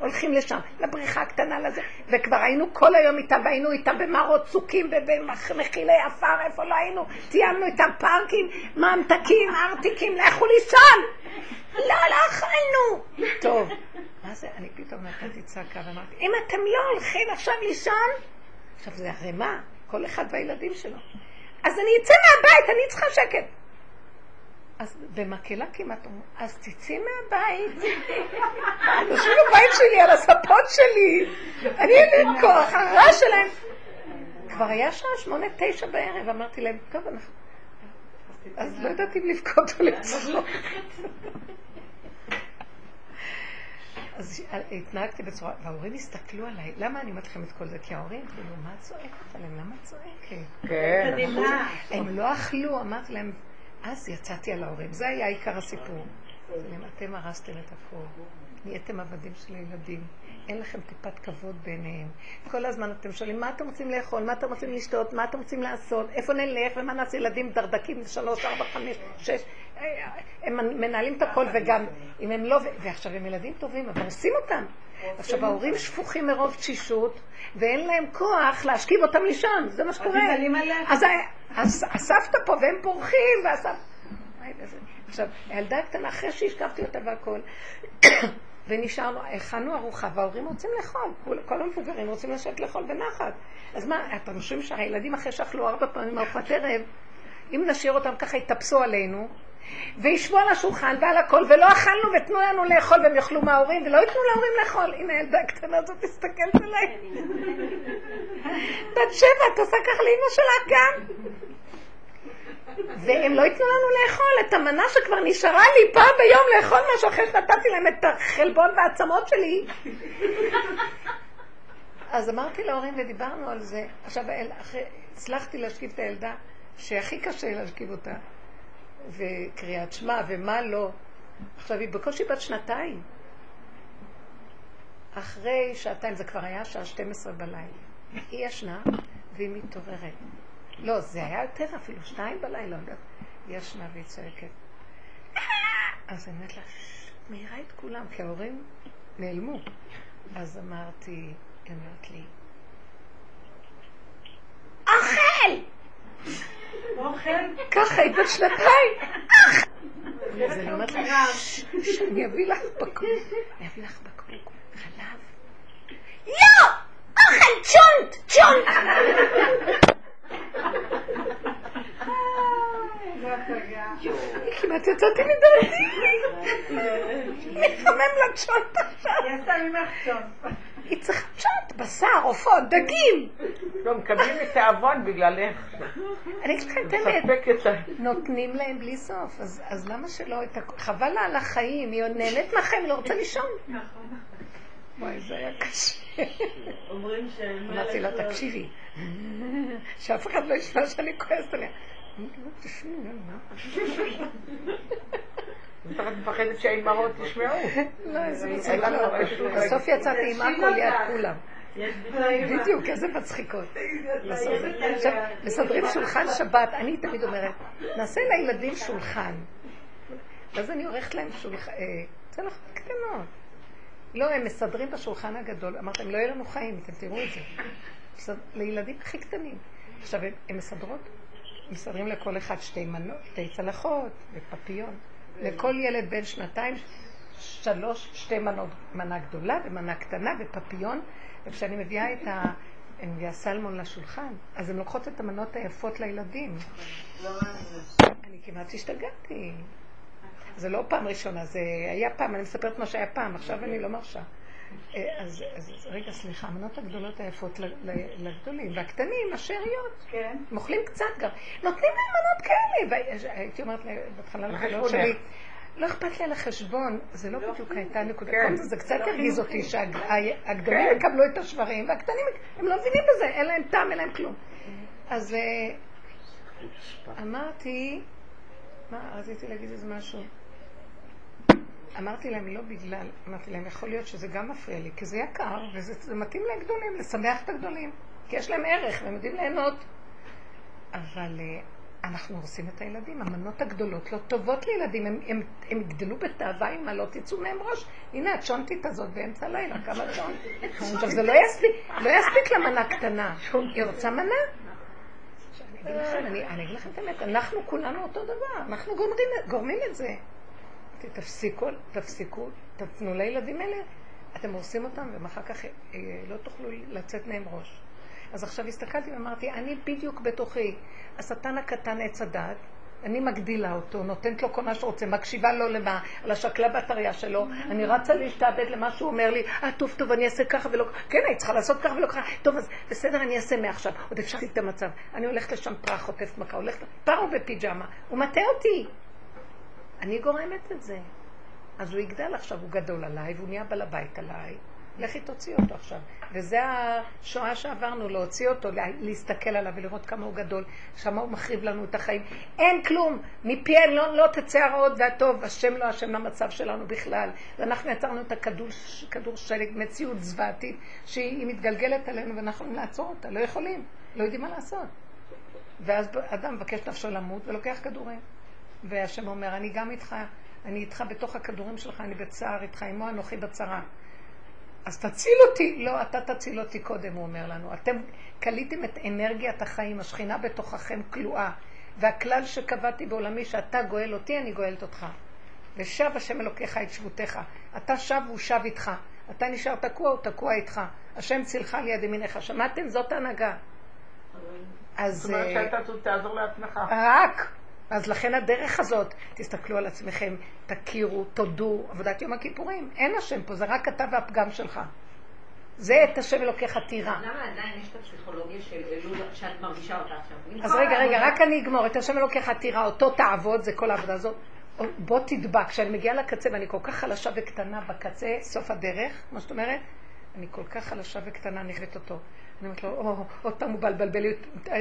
הולכים לשם, לבריכה הקטנה לזה. וכבר היינו כל היום איתם, והיינו איתם במרות צוקים, ובמחילי אפר, איפה לא היינו, תיאמנו איתם פארקים, ממתקים, ארטיקים, לכו לישון! לא אכלנו! טוב, מה זה? אני פתאום נתתי צעקה ואמרתי, אם אתם לא הולכים עכשיו לישון, עכשיו זה הרי מה? כל אחד והילדים שלו. אז אני אצא מהבית, אני צריכה שקט. אז במקלה כמעט אומרים, אז תצאי מהבית. אנשים בבית שלי, על הספות שלי. אני אין לי כוח, הרע שלהם. כבר היה שעה 8-9 בערב, אמרתי להם, טוב, אנחנו... אז לא ידעתי אם לבכות או לצחוק. אז התנהגתי בצורה, וההורים הסתכלו עליי, למה אני מתחיל את כל זה? כי ההורים, כאילו, מה צועקת עליהם? למה צועקת? כן, הם לא אכלו, אמרתי להם, אז יצאתי על ההורים, זה היה עיקר הסיפור. אתם הרסתם את הכל, נהייתם עבדים של הילדים, אין לכם טיפת כבוד ביניהם. כל הזמן אתם שואלים, מה אתם רוצים לאכול, מה אתם רוצים לשתות, מה אתם רוצים לעשות, איפה נלך ומה נעשה ילדים דרדקים, 3, 4, 5, 6... הם מנהלים את הכל וגם אם הם לא, ועכשיו הם ילדים טובים אבל עושים אותם. עכשיו ההורים שפוכים מרוב תשישות ואין להם כוח להשכיב אותם לישון, זה מה שקורה. אז הסבתא פה והם פורחים. עכשיו הילדה הקטנה אחרי שהשכבתי אותה והכל ונשארנו, הכנו ארוחה וההורים רוצים לאכול, כל המפוגרים רוצים לשבת לאכול בנחת. אז מה, אתם חושבים שהילדים אחרי שאכלו 4 פעמים ארוחת ערב, אם נשאיר אותם ככה יתאפסו עלינו וישבו על השולחן ועל הכל, ולא אכלנו ותנו לנו לאכול, והם יאכלו מההורים, ולא יתנו להורים לאכול. הנה, הילדה הקטנה הזאת הסתכלת עליי. בת שבע, את עושה כך לאמא שלה גם. והם לא יתנו לנו לאכול את המנה שכבר נשארה לי פעם ביום לאכול משהו אחרי שנתתי להם את החלבון והעצמות שלי. אז אמרתי להורים ודיברנו על זה. עכשיו, הצלחתי להשכיב את הילדה שהכי קשה להשכיב אותה. וקריאת שמה ומה לא. עכשיו, היא בקושי בת שנתיים. אחרי שעתיים, זה כבר היה שעה 12 בלילה. היא ישנה והיא מתעוררת. לא, זה היה יותר אפילו 2 בלילה. היא ישנה והיא צועקת. אז אני אומרת לה, מהירה את כולם, כי ההורים נעלמו. אז אמרתי, אמרת לי, אוכל! ככה, היא בת שנתיים. אז אני אומרת לה, אני אביא לך בקבוק. אני אביא לך בקבוק. חלב. לא! אוכל! צ'ונט! צ'ונט! היא כמעט יצאתי מדעתי. נפמם לה צ'ונט עכשיו. יצא ממך צ'ונט. היא צריכה צ'ונט, בשר, עופות, דגים. לא, מקבלים את האבון בגללך. אני אתכנת אמת. נותנים להם בלי סוף. אז למה שלא? חבל לה על החיים. היא עוד נהנית מהחיים, היא לא רוצה לישון. נכון. וואי, זה היה קשה. אומרים שהם... אמרתי לה, תקשיבי. שאף אחד לא ישמע שאני כועסת עליה. אני לא תשמעי, מה? זאת אומרת, מפחדת שהאימהות תשמעו. לא, זה מצחיקה. בסוף יצאתי אימא כל יד כולם. בדיוק, איזה מצחיקות. עכשיו, מסדרים שולחן שבת. אני תמיד אומרת, נעשה לילדים שולחן. אז אני עורכת להם שולחן. זה לא חלק קטנות. לא, הם מסדרים בשולחן הגדול. אמרת, הם לא יהיו לנו חיים, אתם תראו את זה. לילדים הכי קטנים. עכשיו, הם מסדרות. מסדרים לכל אחד שתי מנות, שתי צלחות ופפיון. לכל ילד בין שנתיים, 3, 2 מנות, מנה גדולה ומנה קטנה ופפיון. וכשאני מביאה את הסלמון לשולחן, אז הן לוקחות את המנות היפות לילדים. אני כמעט השתגעתי. זה לא פעם ראשונה, זה היה פעם, אני מספרת מה שהיה פעם, עכשיו אני לא מרשה. אז רגע, סליחה, המנות הגדולות היפות לגדולים, והקטנים, השאריות, מוכלים קצת גם, נותנים להם מנות כאלה, והייתי אומרת בהתחלה לחשבון שלי, לא אכפת לי על החשבון, זה לא בדיוק הייתה נקודה, זה קצת הרגיז אותי שהגדולים יקבלו את השברים, והקטנים, הם לא מבינים בזה, אין להם טעם, אין להם כלום. אז אמרתי, מה, רציתי להגיד איזה משהו? אמרתי להם, לא בגלל, אמרתי להם, יכול להיות שזה גם מפריע לי, כי זה יקר, וזה מתאים להם גדולים, לשמח את הגדולים, כי יש להם ערך, והם יודעים ליהנות. אבל אנחנו הורסים את הילדים, המנות הגדולות לא טובות לילדים, הם יגדלו בתאווה אם לא תצאו מהם ראש. הנה, הצ'ונטית הזאת באמצע הלילה, כמה צ'ונט. עכשיו, זה לא יספיק למנה קטנה. היא רוצה מנה? אני אגיד לכם את האמת, אנחנו כולנו אותו דבר, אנחנו גורמים את זה. תפסיקו, תתנו לילדים אלה, אתם הורסים אותם ואחר כך לא תוכלו לצאת מהם ראש. אז עכשיו הסתכלתי ואמרתי, אני בדיוק בתוכי, השטן הקטן עץ הדעת, אני מגדילה אותו, נותנת לו כל מה שרוצה, מקשיבה לו למה, על השקלה בטריה שלו, אני רצה להשתעבד למה שהוא אומר לי, טוב, אני אעשה ככה ולא... כן, אני צריכה לעשות ככה ולא ככה, טוב, אז בסדר, אני אעשה מעכשיו, עוד אפשר את המצב. אני הולכת לשם פרה, חוטפת מכה, הולכת... פרה הוא בפיג'מה, הוא מטה אותי. אני גורמת את זה. אז הוא יגדל עכשיו, הוא גדול עליי, והוא נהיה בעל הבית עליי. לכי תוציא אותו עכשיו. וזה השואה שעברנו, להוציא אותו, להסתכל עליו ולראות כמה הוא גדול. שמה הוא מחריב לנו את החיים. אין כלום. מפי אין לא תצא הרעות והטוב. השם לא השם למצב שלנו בכלל. ואנחנו יצרנו את הכדור שלג, מציאות זוועתית, שהיא מתגלגלת עלינו ואנחנו יכולים לעצור אותה. לא יכולים. לא יודעים מה לעשות. ואז אדם מבקש נפשו למות ולוקח כדורים. והשם אומר, אני גם איתך, אני איתך בתוך הכדורים שלך, אני בצער איתך, אמו אנוכי בצרה. אז תציל אותי. לא, אתה תציל אותי קודם, הוא אומר לנו. אתם קליתם את אנרגיית החיים, השכינה בתוככם כלואה. והכלל שקבעתי בעולמי, שאתה גואל אותי, אני גואלת אותך. ושב השם אלוקיך את שבותיך. אתה שב והוא שב איתך. אתה נשאר תקוע, הוא תקוע איתך. השם צילך ליד ימינך. שמעתם? זאת ההנהגה. זאת אומרת שאתה תעזור לעצמך. רק... אז לכן הדרך הזאת, תסתכלו על עצמכם, תכירו, תודו, עבודת יום הכיפורים. אין השם פה, זה רק אתה והפגם שלך. זה את השם אלוקיך תירא. למה עדיין יש את הפסיכולוגיה של אלול שאת מרגישה אותה עכשיו? אז רגע, רק אני אגמור. את השם אלוקיך תירא, אותו תעבוד, זה כל העבודה הזאת. בוא תדבק, כשאני מגיעה לקצה ואני כל כך חלשה וקטנה בקצה, סוף הדרך, מה שאת אומרת? אני כל כך חלשה וקטנה, נחלט אותו. אני אומרת לו, עוד פעם הוא בלבל לי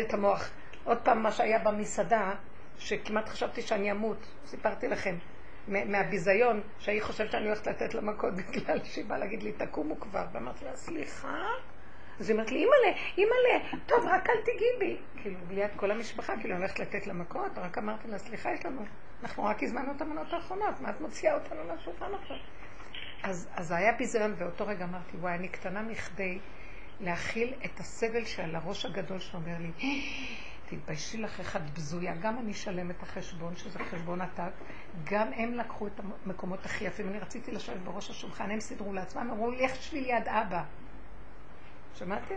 את המוח. עוד פעם מה שהיה במסעדה, שכמעט חשבתי שאני אמות, סיפרתי לכם, מהביזיון, שהיא חושבת שאני הולכת לתת לה מכות בגלל שהיא באה להגיד לי, תקומו כבר, ואמרתי לה, סליחה? אז היא אומרת לי, אימא'לה, טוב, רק אל תגיעי בי. כאילו, בליד כל המשפחה, כאילו, אני הולכת לתת לה מכות, רק אמרתי לה, סליחה, יש לנו, אנחנו רק הזמנו את המנות האחרונות, מה את מוציאה אותנו לשולחן עכשיו? אז היה ביזיון, ואותו רגע אמרתי, וואי, אני קטנה מכדי להכיל את הסבל שעל הראש הגדול שאומר לי, תתביישי לך אחד בזויה, גם אני אשלם את החשבון, שזה חשבון עתק, גם הם לקחו את המקומות הכי יפים, אני רציתי לשבת בראש השולחן, הם סידרו לעצמם, אמרו לי, איך שביל יד אבא? שמעתם?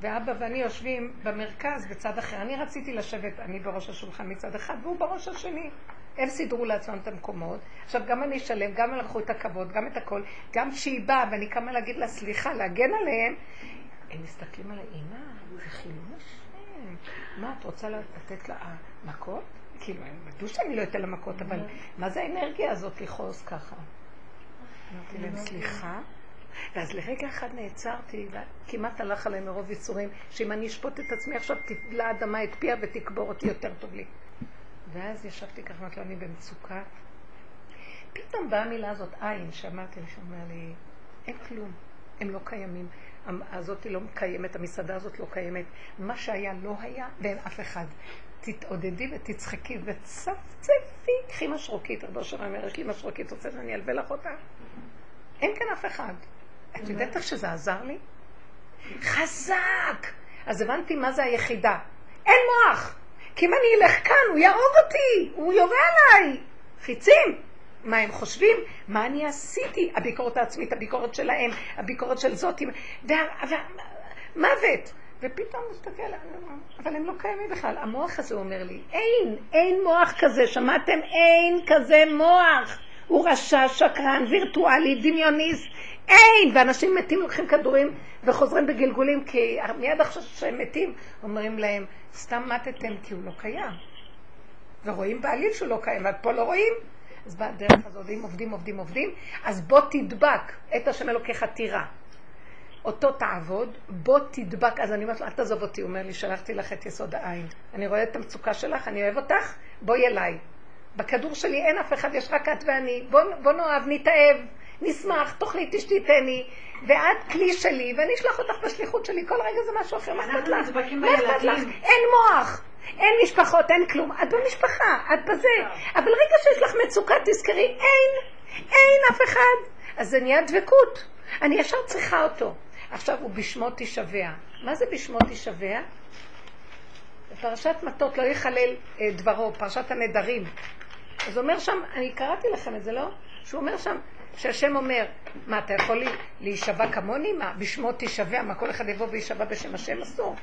ואבא ואני יושבים במרכז בצד אחר, אני רציתי לשבת, אני בראש השולחן מצד אחד, והוא בראש השני. הם סידרו לעצמם את המקומות, עכשיו גם אני אשלם, גם הם לקחו את הכבוד, גם את הכל, גם כשהיא באה, ואני קמה להגיד לה, סליחה, להגן עליהם, הם מסתכלים על האימא, זה חילול השם. מה, את רוצה לתת לה מכות? כאילו, הם ידעו שאני לא אתן לה מכות, אבל מה זה האנרגיה הזאת לכעוס ככה? אמרתי להם, סליחה. ואז לרגע אחד נעצרתי, כמעט הלך עליהם מרוב יצורים, שאם אני אשפוט את עצמי עכשיו, תבלע האדמה את פיה ותקבור אותי יותר טוב לי. ואז ישבתי ככה, אמרתי לו, אני במצוקה. פתאום באה המילה הזאת, עין, שאמרתי לשמוע לי, אין כלום, הם לא קיימים. הזאת לא קיימת, המסעדה הזאת לא קיימת, מה שהיה לא היה ואין אף אחד. תתעודדי ותצחקי וצפצפי, קחי משרוקית, הרבה שמאמר, יש לי משרוקית, רוצה שאני אלווה לך אותה? אין כאן אף אחד. את יודעת איך שזה עזר לי? חזק! אז הבנתי מה זה היחידה. אין מוח! כי אם אני אלך כאן, הוא יהרוג אותי, הוא יורה עליי. חיצים! מה הם חושבים? מה אני עשיתי? הביקורת העצמית, הביקורת שלהם, הביקורת של זאת, מוות. ופתאום מסתכל, אבל הם לא קיימים בכלל. המוח הזה אומר לי, אין מוח כזה, שמעתם? אין כזה מוח. הוא רשע, שקרן, וירטואלי, דמיוניסט, אין. ואנשים מתים לוקחים כדורים וחוזרים בגלגולים, כי מיד עכשיו שהם מתים, אומרים להם, סתם מתתם כי הוא לא קיים. ורואים בעליל שהוא לא קיים, ועד פה לא רואים. אז בדרך הזאת עובדים, אז בוא תדבק, את השם אלוקיך תירא. אותו תעבוד, בוא תדבק, אז אני אומרת לו, אל תעזוב אותי, הוא אומר לי, שלחתי לך את יסוד העין. אני רואה את המצוקה שלך, אני אוהב אותך, בואי אליי. בכדור שלי אין אף אחד, יש רק את ואני, בוא נאהב, נתאהב, נשמח, תוכלי, תשתי, תני, ועד כלי שלי, ואני אשלח אותך בשליחות שלי, כל רגע זה משהו אחר, מה אכפת לך? אין מוח! אין משפחות, אין כלום. את במשפחה, את בזה. אבל רגע שיש לך מצוקה, תזכרי, אין אף אחד. אז זה נהיה דבקות. אני ישר צריכה אותו. עכשיו הוא בשמו תשבע. מה זה בשמו תשבע? פרשת מטות, לא יחלל דברו, פרשת הנדרים. אז אומר שם, אני קראתי לכם את זה, לא? שהוא אומר שם, שהשם אומר, מה, אתה יכול להישבע כמוני? מה, בשמו תשבע? מה, כל אחד יבוא וישבע בשם השם? אסור.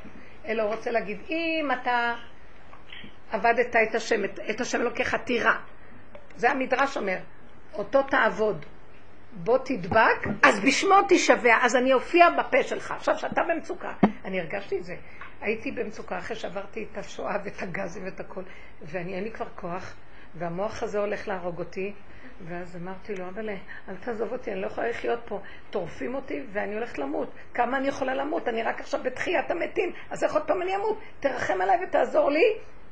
אלא הוא רוצה להגיד, אם אתה... עבדת את השם, את השם לוקח תירא. זה המדרש אומר, אותו תעבוד, בוא תדבק, אז בשמו תשבע, אז אני אופיע בפה שלך. עכשיו שאתה במצוקה, אני הרגשתי את זה. הייתי במצוקה אחרי שעברתי את השואה ואת הגזים ואת הכל, ואין לי כבר כוח, והמוח הזה הולך להרוג אותי, ואז אמרתי לו, אבל אל תעזוב אותי, אני לא יכולה לחיות פה, טורפים אותי ואני הולכת למות. כמה אני יכולה למות? אני רק עכשיו בתחיית המתים, אז איך עוד פעם אני אמות? תרחם עליי ותעזור לי.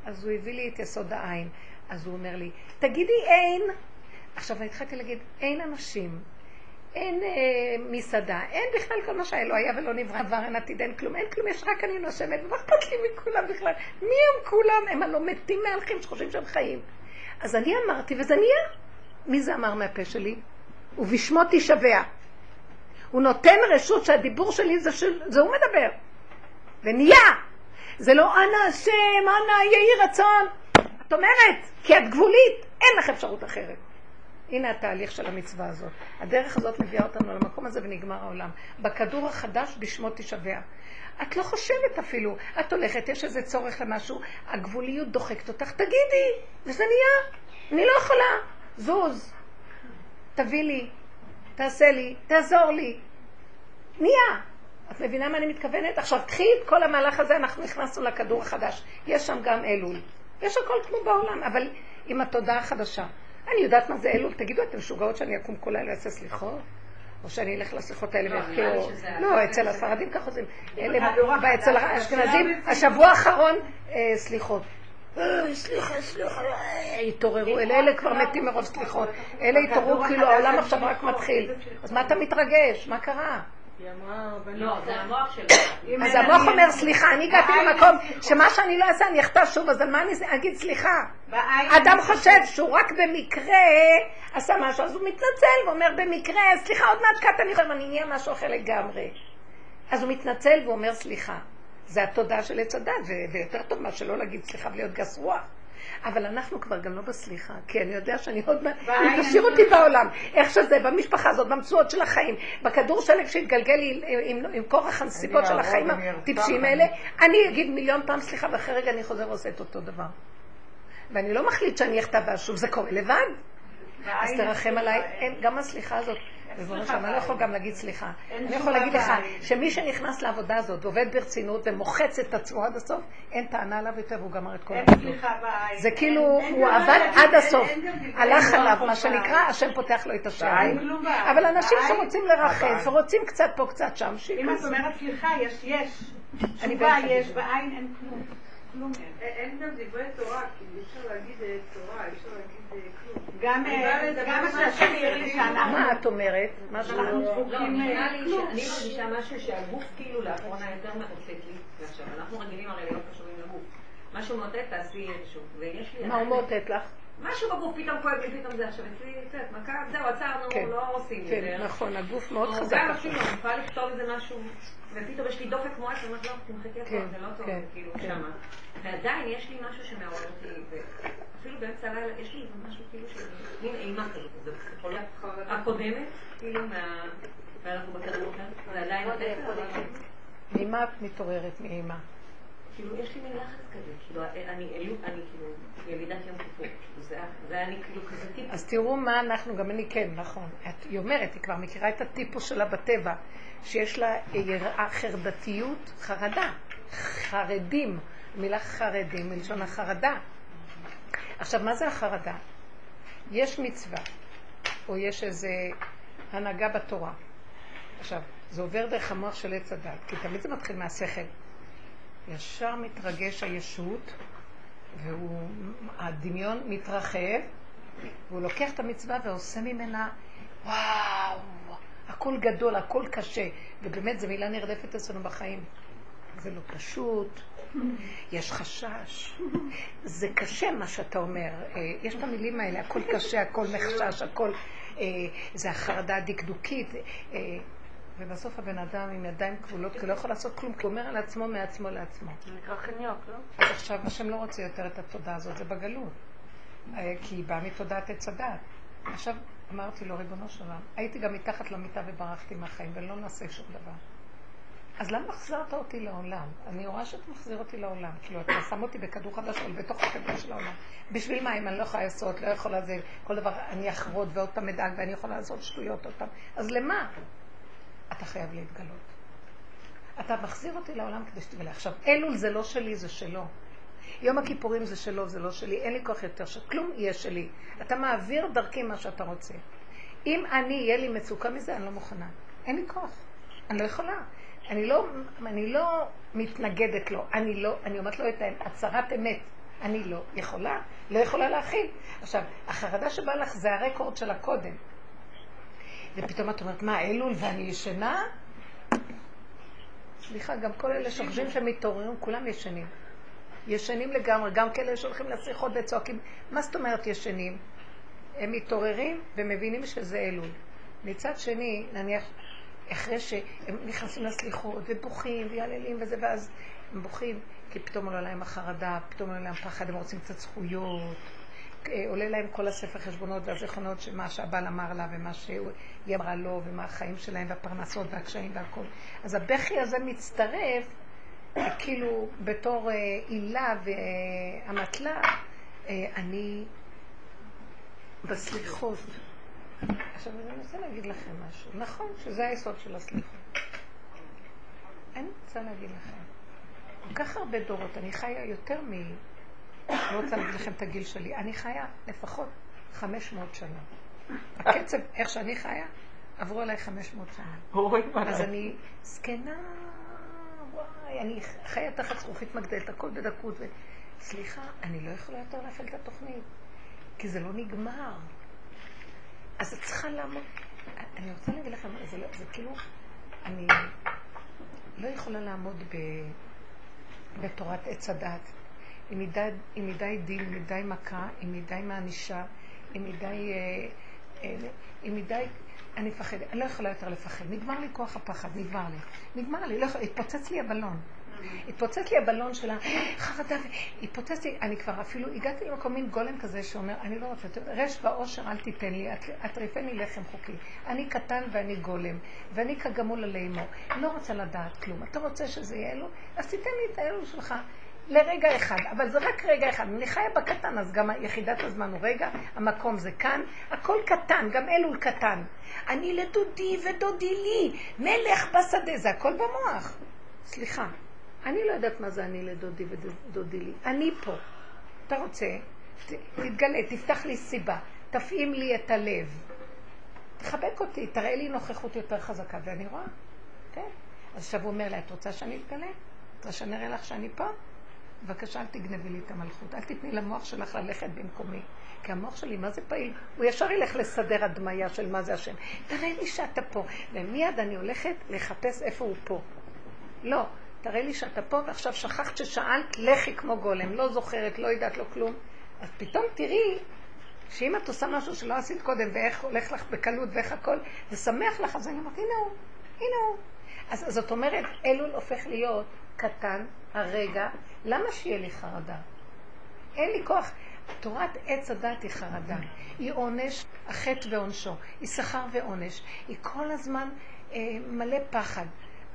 אז הוא הביא לי את יסוד העין. אז הוא אומר לי, תגידי אין. עכשיו אני התחלתי להגיד, אין אנשים, אין מסעדה, אין בכלל כל מה שהיה, לא היה ולא נברא, עבר אין עתיד, אין כלום, אין כלום, יש רק אני נושמת, ומה אכפת לי מכולם בכלל? מי הם כולם? הם הלא מתים מהלכים שחושבים שהם חיים. אז אני אמרתי, וזה נהיה. מי זה אמר מהפה שלי? ובשמו תשבע. הוא נותן רשות שהדיבור שלי זה הוא מדבר. ונהיה. זה לא אנא השם, אנא יהי רצון. את אומרת, כי את גבולית, אין לך אפשרות אחרת. הנה התהליך של המצווה הזאת. הדרך הזאת מביאה אותנו למקום הזה ונגמר העולם. בכדור החדש בשמו תשווה. את לא חושבת אפילו, את הולכת, יש איזה צורך למשהו, הגבוליות דוחקת אותך, תגידי, וזה נהיה, אני לא יכולה, זוז, תביא לי, תעשה לי, תעזור לי, נהיה. את מבינה מה אני מתכוונת? עכשיו תחי את כל המהלך הזה, אנחנו נכנסנו לכדור החדש, יש שם גם אלול, יש הכל כמו בעולם, אבל עם התודעה החדשה. אני יודעת מה זה אלול, תגידו, אתם משוגעות שאני אקום כל לילה לעשות סליחות? או שאני אלך לשיחות האלה ואחכירו, לא, אצל הספרדים כך עושים, אצל האשכנזים, השבוע האחרון, סליחות. סליחה, סליחה, התעוררו, אלה כבר מתים מרוב סליחות, אלה התעוררו כאילו העולם עכשיו רק מתחיל. אז מה אתה מתרגש? מה קרה? היא אמרה, לא, זה המוח שלו. אז המוח אומר, סליחה, אני הגעתי למקום שמה שאני לא אעשה, אני אכתב שוב, אז על מה אני אגיד סליחה? אדם חושב שהוא רק במקרה עשה משהו, אז הוא מתנצל ואומר, במקרה, סליחה, עוד מעט קטע, אני חושב, אני נהיה משהו אחר לגמרי. אז הוא מתנצל ואומר, סליחה. זה התודעה של הצדה, ויותר טוב מה שלא להגיד סליחה ולהיות גס רוח. אבל אנחנו כבר גם לא בסליחה, כי אני יודע שאני עוד מעט, תשאיר אותי בעולם, איך שזה, במשפחה הזאת, במצואות של החיים, בכדור שלג שהתגלגל עם כורח הנסיבות של החיים הטיפשים האלה, אני אגיד מיליון פעם סליחה, ואחרי רגע אני חוזר ועושה את אותו דבר. ואני לא מחליט שאני אכתבה שוב, זה קורה לבד. אז תרחם עליי, גם הסליחה הזאת, אני לא יכול גם להגיד סליחה. אני יכול להגיד לך שמי שנכנס לעבודה הזאת ועובד ברצינות ומוחץ את עצמו עד הסוף, אין טענה עליו יותר, הוא גמר את כל העבודות. זה כאילו הוא עבד עד הסוף, הלך עליו מה שנקרא, השם פותח לו את השערים. אבל אנשים שרוצים לרחב ורוצים קצת פה קצת שם, אם את אומרת סליחה, יש תשובה, יש בעין, אין כלום, אין גם דברי תורה, כי אי אפשר להגיד תורה, אי אפשר להגיד כלום. גם השם יראה לי שאנחנו... מה את אומרת? אנחנו זבוקים... אני מרגישה משהו שהגוף כאילו לאחרונה יותר מרוצק לי עכשיו. אנחנו רגילים הרי להיות קשורים לגוף. משהו מוטט, תעשי איזשהו. מה הוא מוטט לך? משהו בגוף פתאום כואב לי, פתאום זה עכשיו אצלי, קצת, מכה, זהו, עצרנו, לא עושים יותר. נכון, הגוף מאוד חזק. גם אפילו, אני יכולה לכתוב איזה משהו, ופתאום יש לי דופק מועד, אני אומרת, לא, תמחתי את זה, זה לא טוב, כאילו, שמה. ועדיין יש לי משהו שמעורר אותי, אפילו באמצע הלילה, יש לי משהו כאילו של מין אימה כזאת, זה חולה הקודמת, כאילו, ואנחנו בקרבות, ועדיין ממה את מתעוררת מאימה? כאילו, יש לי מין לחץ כזה, כאילו, אני כאילו, ילידת יום כיפור, זה אני כאילו כזה טיפוס. אז תראו מה אנחנו, גם אני כן, נכון. היא אומרת, היא כבר מכירה את הטיפוס שלה בטבע, שיש לה יראה חרדתיות, חרדה, חרדים, מילה חרדים, מלשון החרדה. עכשיו, מה זה החרדה? יש מצווה, או יש איזו הנהגה בתורה. עכשיו, זה עובר דרך המוח של עץ הדת, כי תמיד זה מתחיל מהשכל. ישר מתרגש הישות, והדמיון מתרחב, והוא לוקח את המצווה ועושה ממנה, וואו, הכל גדול, הכל קשה. ובאמת, זו מילה נרדפת אצלנו בחיים. זה לא פשוט, יש חשש, זה קשה מה שאתה אומר, יש את המילים האלה, הכל קשה, הכל נחשש, הכל, זה החרדה הדקדוקית, ובסוף הבן אדם עם ידיים כבולות, כי לא יכול לעשות כלום, כי הוא אומר על עצמו מעצמו לעצמו. זה נקרא חניוק, לא? אז עכשיו, השם לא רוצה יותר את התודעה הזאת, זה בגלות, כי היא באה מתודעת עץ הדעת. עכשיו אמרתי לו, ריבונו של עולם, הייתי גם מתחת למיטה וברחתי מהחיים, ולא נעשה שום דבר. אז למה מחזרת אותי לעולם? אני רואה שאת מחזיר אותי לעולם, כאילו אתה שם אותי בכדור חדש אבל בתוך הכדור של העולם. בשביל מה אם אני לא יכולה לעשות, לא יכולה זה, כל דבר אני אחרוד ועוד פעם אדאג ואני יכולה לעשות שטויות עוד פעם. אז למה? אתה חייב להתגלות. אתה מחזיר אותי לעולם כדי שתגלה. עכשיו, אלול זה לא שלי, זה שלו. יום הכיפורים זה שלו, זה לא שלי. אין לי כוח יותר שכלום יהיה שלי. אתה מעביר דרכי מה שאתה רוצה. אם אני, יהיה לי מצוקה מזה, אני לא מוכנה. אין לי כוח. אני לא יכולה. אני לא מתנגדת לו, אני אומרת לו את הצהרת אמת, אני לא יכולה להכיל. עכשיו, החרדה שבא לך זה הרקורד של הקודם. ופתאום את אומרת, מה, אלול ואני ישנה? סליחה, גם כל אלה שחושבים שמתעוררים, כולם ישנים. ישנים לגמרי, גם כאלה שהולכים לשיחות וצועקים, מה זאת אומרת ישנים? הם מתעוררים ומבינים שזה אלול. מצד שני, נניח... אחרי שהם נכנסים לסליחות ובוכים ויעללים וזה, ואז הם בוכים כי פתאום עולה להם החרדה, פתאום עולה להם פחד, הם רוצים קצת זכויות, עולה להם כל הספר חשבונות והזיכרונות שמה שהבעל אמר לה ומה שהיא אמרה לו ומה החיים שלהם והפרנסות והקשיים והכל. אז הבכי הזה מצטרף כאילו בתור עילה והמטלה, אני בסליחות. עכשיו אני רוצה להגיד לכם משהו, נכון שזה היסוד של הסליחות, אני רוצה להגיד לכם כל כך הרבה דורות, אני חיה יותר מ... אני רוצה להגיד לכם את הגיל שלי, אני חיה לפחות 500 שנה. הקצב, איך שאני חיה, עברו עליי 500 שנה. אז אני זקנה, וואי, אני חיה תחת זכוכית מגדלת, הכל בדקות. סליחה, אני לא יכולה יותר להפעיל את התוכנית, כי זה לא נגמר. אז את צריכה לעמוד. אני רוצה להגיד לכם, זה כאילו, אני לא יכולה לעמוד בתורת עץ הדעת. עם מדי דין, עם מדי מכה, עם מדי מענישה, עם מדי... אני מפחדת, אני לא יכולה יותר לפחד. נגמר לי כוח הפחד, נגמר לי, לא יכולה, התפוצץ לי הבלון. התפוצץ לי הבלון שלה, חרדה, התפוצץ לי, אני כבר אפילו הגעתי למקום מין גולם כזה שאומר, אני לא רוצה, רש ואושר אל תיתן לי, אטריפני לחם חוקי. אני קטן ואני גולם, ואני כגמול על אימו, לא רוצה לדעת כלום. אתה רוצה שזה יהיה לו? אז תיתן לי את האלו שלך. לרגע אחד, אבל זה רק רגע אחד. אני חיה בקטן, אז גם יחידת הזמן הוא רגע, המקום זה כאן, הכל קטן, גם אלול קטן. אני לדודי ודודי לי, מלך בשדה, זה הכל במוח. סליחה, אני לא יודעת מה זה אני לדודי ודודי לי. אני פה. אתה רוצה, תתגלה, תפתח לי סיבה, תפעים לי את הלב. תחבק אותי, תראה לי נוכחות יותר חזקה, ואני רואה. כן? אז שבו אומר לה, את רוצה שאני אתגלה? את רוצה שאני אראה לך שאני פה? בבקשה, אל תגנבי לי את המלכות. אל תתני למוח שלך ללכת במקומי. כי המוח שלי, מה זה פעיל? הוא ישר ילך לסדר הדמיה של מה זה השם. תראה לי שאתה פה. ומיד אני הולכת לחפש איפה הוא פה. לא, תראה לי שאתה פה, ועכשיו שכחת ששאלת לכי כמו גולם. לא זוכרת, לא יודעת לו כלום. אז פתאום תראי שאם את עושה משהו שלא עשית קודם, ואיך הולך לך בקלות ואיך הכל, ושמח לך, אז אני אומרת, הנה הוא, הנה הוא. אז זאת אומרת, אלול הופך להיות קטן הרגע, למה שיהיה לי חרדה? אין לי כוח. תורת עץ הדת היא חרדה. היא עונש, החטא ועונשו. היא שכר ועונש. היא כל הזמן מלא פחד.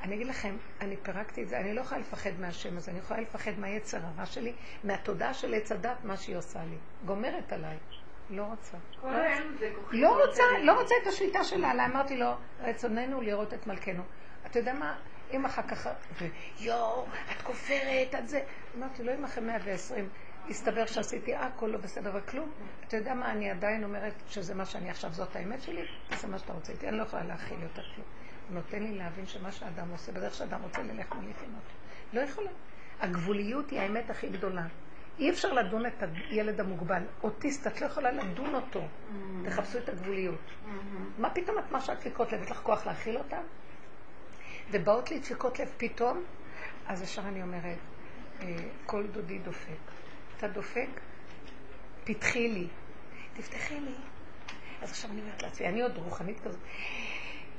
אני אגיד לכם, אני פירקתי את זה, אני לא יכולה לפחד מהשם הזה, אני יכולה לפחד מהיצר הרע שלי, מהתודעה של עץ הדת, מה שהיא עושה לי. גומרת עליי. לא רוצה. לא רוצה את השליטה שלה. לה אמרתי לו, רצוננו לראות את מלכנו. אתה יודע מה? אם אחר כך, יו, את כופרת, את זה. אמרתי, לא אם אחרי 120, הסתבר שעשיתי, הכל לא בסדר וכלום. אתה יודע מה, אני עדיין אומרת שזה מה שאני עכשיו, זאת האמת שלי, זה מה שאתה רוצה איתי, אני לא יכולה להכיל יותר כלום. הוא נותן לי להבין שמה שאדם עושה, בדרך שאדם רוצה ללך מוליכים אותי. לא יכולה. הגבוליות היא האמת הכי גדולה. אי אפשר לדון את הילד המוגבל. אוטיסט, את לא יכולה לדון אותו. תחפשו את הגבוליות. מה פתאום את מה שאת לקרות לבית לך כוח להכיל אותם? ובאות לי דפיקות לב פתאום, אז ישר אני אומרת, כל דודי דופק. אתה דופק? פתחי לי. תפתחי לי. אז עכשיו אני אומרת לעצמי, אני עוד רוחנית כזאת.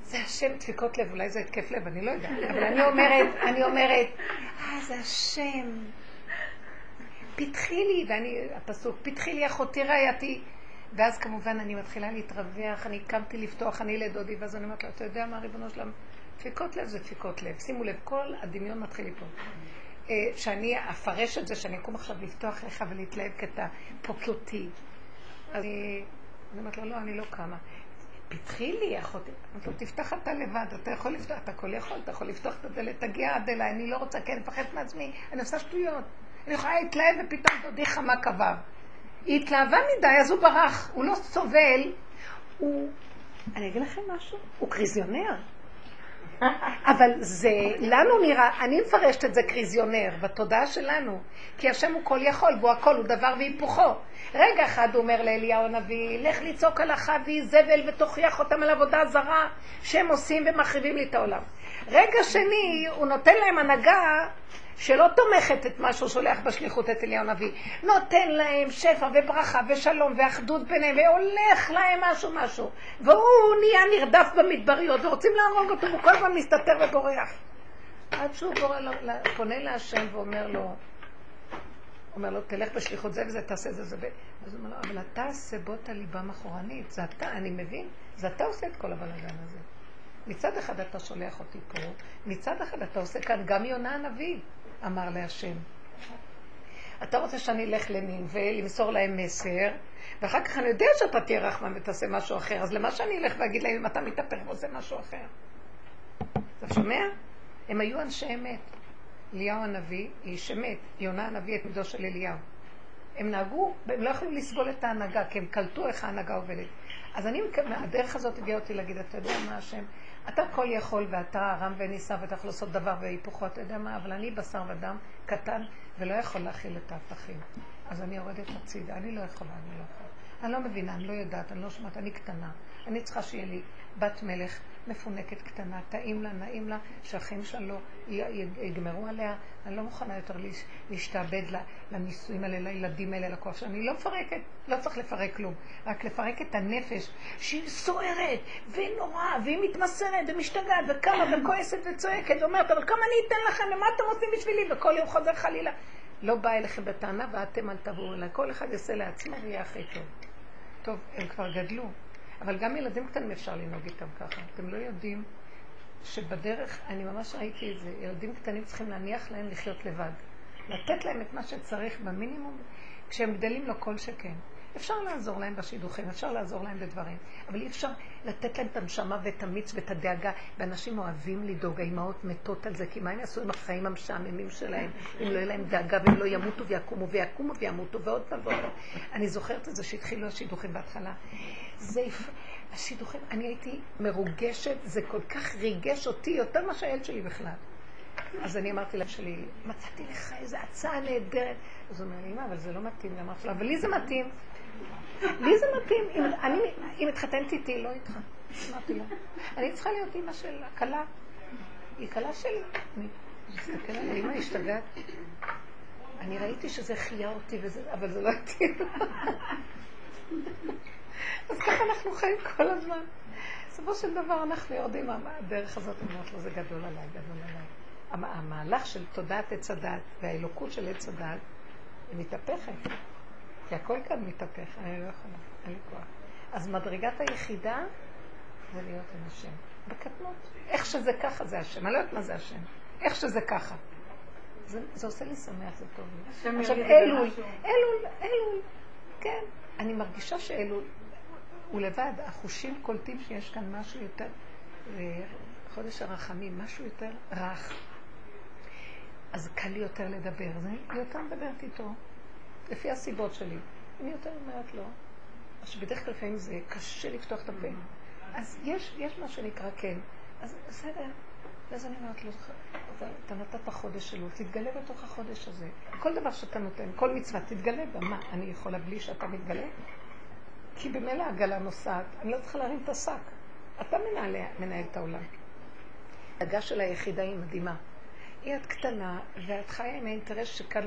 זה השם דפיקות לב, אולי זה התקף לב, אני לא יודעת. אבל אני אומרת, זה השם. פתחי לי, ואני, הפסוק, פתחי לי אחותי רעייתי. ואז כמובן אני מתחילה להתרווח, אני קמתי לפתוח, אני לדודי, ואז אני אומרת לו, אתה יודע מה ריבונו שלם? דפיקות לב זה דפיקות לב. שימו לב, כל הדמיון מתחיל ליפול. שאני אפרש את זה, שאני אקום עכשיו לפתוח לך ולהתלהב כתה פוקלותי. אז אני אומרת לו, לא, אני לא קמה. פתחי לי, אחותי. אמרת לו, תפתח אתה לבד, אתה יכול לפתוח, אתה כל יכול, אתה יכול לפתוח את הדלת, תגיע עד אליי, אני לא רוצה, כן, פחדת מעצמי, אני עושה שטויות. אני יכולה להתלהב ופתאום דודי חמה כבר. היא התלהבה מדי, אז הוא ברח, הוא לא סובל. אני אגיד לכם משהו, הוא קריזיונר. אבל זה, לנו נראה, אני מפרשת את זה קריזיונר בתודעה שלנו, כי השם הוא כל יכול, בו הכל הוא דבר והיפוכו. רגע אחד הוא אומר לאליהו הנביא, לך ליצוק על החבי זבל ותוכיח אותם על עבודה זרה שהם עושים ומחריבים לי את העולם. רגע שני, הוא נותן להם הנהגה שלא תומכת את מה שהוא שולח בשליחות את אליהו הנביא, נותן להם שפע וברכה ושלום ואחדות ביניהם, והולך להם משהו, והוא נהיה נרדף במדבריות ורוצים להרוג אותו, הוא כל פעם מסתתר ובורח, עד שהוא פונה להשם ואומר לו, אומר לו, תלך בשליחות זה וזה, תעשה זה וזה. אז הוא אומר לו, אבל אתה סבות הליבם אחורנית, זה אתה, אני מבין, זה אתה עושה את כל הבלגן הזה. מצד אחד אתה שולח אותי פה, מצד אחד אתה עושה כאן, גם יונה הנביא, אמר להשם. אתה רוצה שאני אלך לנינווה, למסור להם מסר, ואחר כך אני יודע שאתה תהיה רחמן ותעשה משהו אחר, אז למה שאני אלך ואגיד להם, אם אתה מתאפר ועושה משהו אחר? אתה שומע? הם היו אנשי אמת. אליהו הנביא, איש אמת, יונה הנביא, את מידו של אליהו. הם נהגו, והם לא יכלו לסבול את ההנהגה, כי הם קלטו איך ההנהגה עובדת. אז אני, הדרך הזאת הגיעה אותי להגיד, אתה יודע מה השם? אתה כל יכול ואתה רם וניסה ואתה יכול לעשות דבר והיפוכו, אתה יודע מה? אבל אני בשר ודם קטן ולא יכול להכיל את ההפכים. אז אני יורדת הצידה, אני לא יכולה. אני לא מבינה, אני לא יודעת, אני לא שמעת, אני קטנה. אני צריכה שיהיה לי בת מלך מפונקת קטנה, טעים לה, נעים לה, שהחיים שלו יגמרו עליה. אני לא מוכנה יותר להשתעבד לניסויים האלה, לילדים האלה, לכוח שאני לא מפרקת, לא צריך לפרק כלום. רק לפרק את הנפש שהיא סוערת ונורא, והיא מתמסרת ומשתגעת וקמה וכועסת וצועקת ואומרת, אבל כמה אני אתן לכם, ומה אתם עושים בשבילי? וכל יום חוזר חלילה. לא בא אליכם בטענה ואתם אל תבואו אליי. כל אחד יעשה לעצמו ויהיה הכי טוב. טוב, הם כבר גדלו. אבל גם ילדים קטנים אפשר לנהוג איתם ככה. אתם לא יודעים שבדרך, אני ממש ראיתי את זה, ילדים קטנים צריכים להניח להם לחיות לבד. לתת להם את מה שצריך במינימום, כשהם גדלים לו כל שכן. אפשר לעזור להם בשידוכים, אפשר לעזור להם בדברים, אבל אי אפשר לתת להם את הנשמה ואת המיץ ואת הדאגה, ואנשים אוהבים לדאוג, האימהות מתות על זה, כי מה הם יעשו עם החיים המשעממים שלהם, אם לא יהיה להם דאגה והם לא ימותו ויקומו וימותו ועוד פעם ועוד פעם. אני זוכרת את זה שהתחילו השידוכים בהתחלה. השידוכים, אני הייתי מרוגשת, זה כל כך ריגש אותי, יותר מה שהילד שלי בכלל. אז אני אמרתי להם שלי, מצאתי לך איזו הצעה נהדרת. אז הוא אומר לי, מה, אבל זה לא מתאים. אמרתי לה, אבל לי זה מתאים. לי זה מתאים. אם התחתנתי איתי, לא איתך. אמרתי לה, אני צריכה להיות אמא של הקלה. היא קלה שלי. אני מסתכל על אמא, השתגעת. אני ראיתי שזה חייה אותי, אבל זה לא התאים. אז ככה אנחנו חיים כל הזמן. בסופו של דבר אנחנו יודעים מה הדרך הזאת. אמרת לו, זה גדול עליי, גדול עליי. המהלך של תודעת עץ הדעת והאלוקות של עץ הדעת היא מתהפכת, כי הכל כאן מתהפך. אני לא יכולה, אין לי כוח. אז מדרגת היחידה זה להיות עם השם בקטנות, איך שזה ככה זה השם. אני לא יודעת מה זה השם, איך שזה ככה זה עושה לי שמח, זה טוב. עכשיו אלול, כן, אני מרגישה שאלול הוא לבד, החושים קולטים שיש כאן משהו יותר חודש הרחמים, משהו יותר רך, אז קל לי יותר לדבר. אז אני יותר מדברת איתו, לפי הסיבות שלי. אני יותר אומרת לו, שבדרך כלל לפעמים זה קשה לפתוח את הפה. אז יש מה שנקרא כן. אז בסדר. אז אני אומרת לו, אתה נתת החודש שלו, תתגלה בתוך החודש הזה. כל דבר שאתה נותן, כל מצווה, תתגלה בה. מה, אני יכולה בלי שאתה מתגלה? כי במילא הגלה נוסעת, אני לא צריכה להרים את השק. אתה מנהל את העולם. הדאגה של היחידה היא מדהימה. היא עד קטנה, ואת חיה עם האינטרס שכאן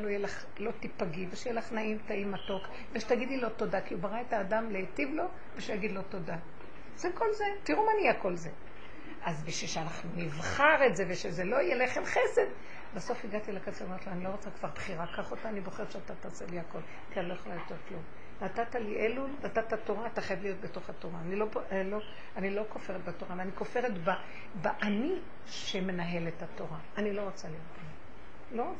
לא תיפגעי, ושיהיה לך נעים, טעים, מתוק, ושתגידי לו תודה, כי הוא ברא את האדם להיטיב לו, ושיגיד לו תודה. זה כל זה, תראו מה נהיה כל זה. אז בשביל שאנחנו נבחר את זה, ושזה לא יהיה לחם חסד, בסוף הגעתי לקצה, ואמרת לו, אני לא רוצה כבר בחירה, קח אותה, אני בוחרת שאתה תעשה לי הכל, כי אני לא יכולה יותר כלום. נתת לי אלול, נתת תורה, אתה חייב להיות בתוך התורה. אני לא כופרת בתורה, אני כופרת באני שמנהל את התורה. אני לא רוצה להיות.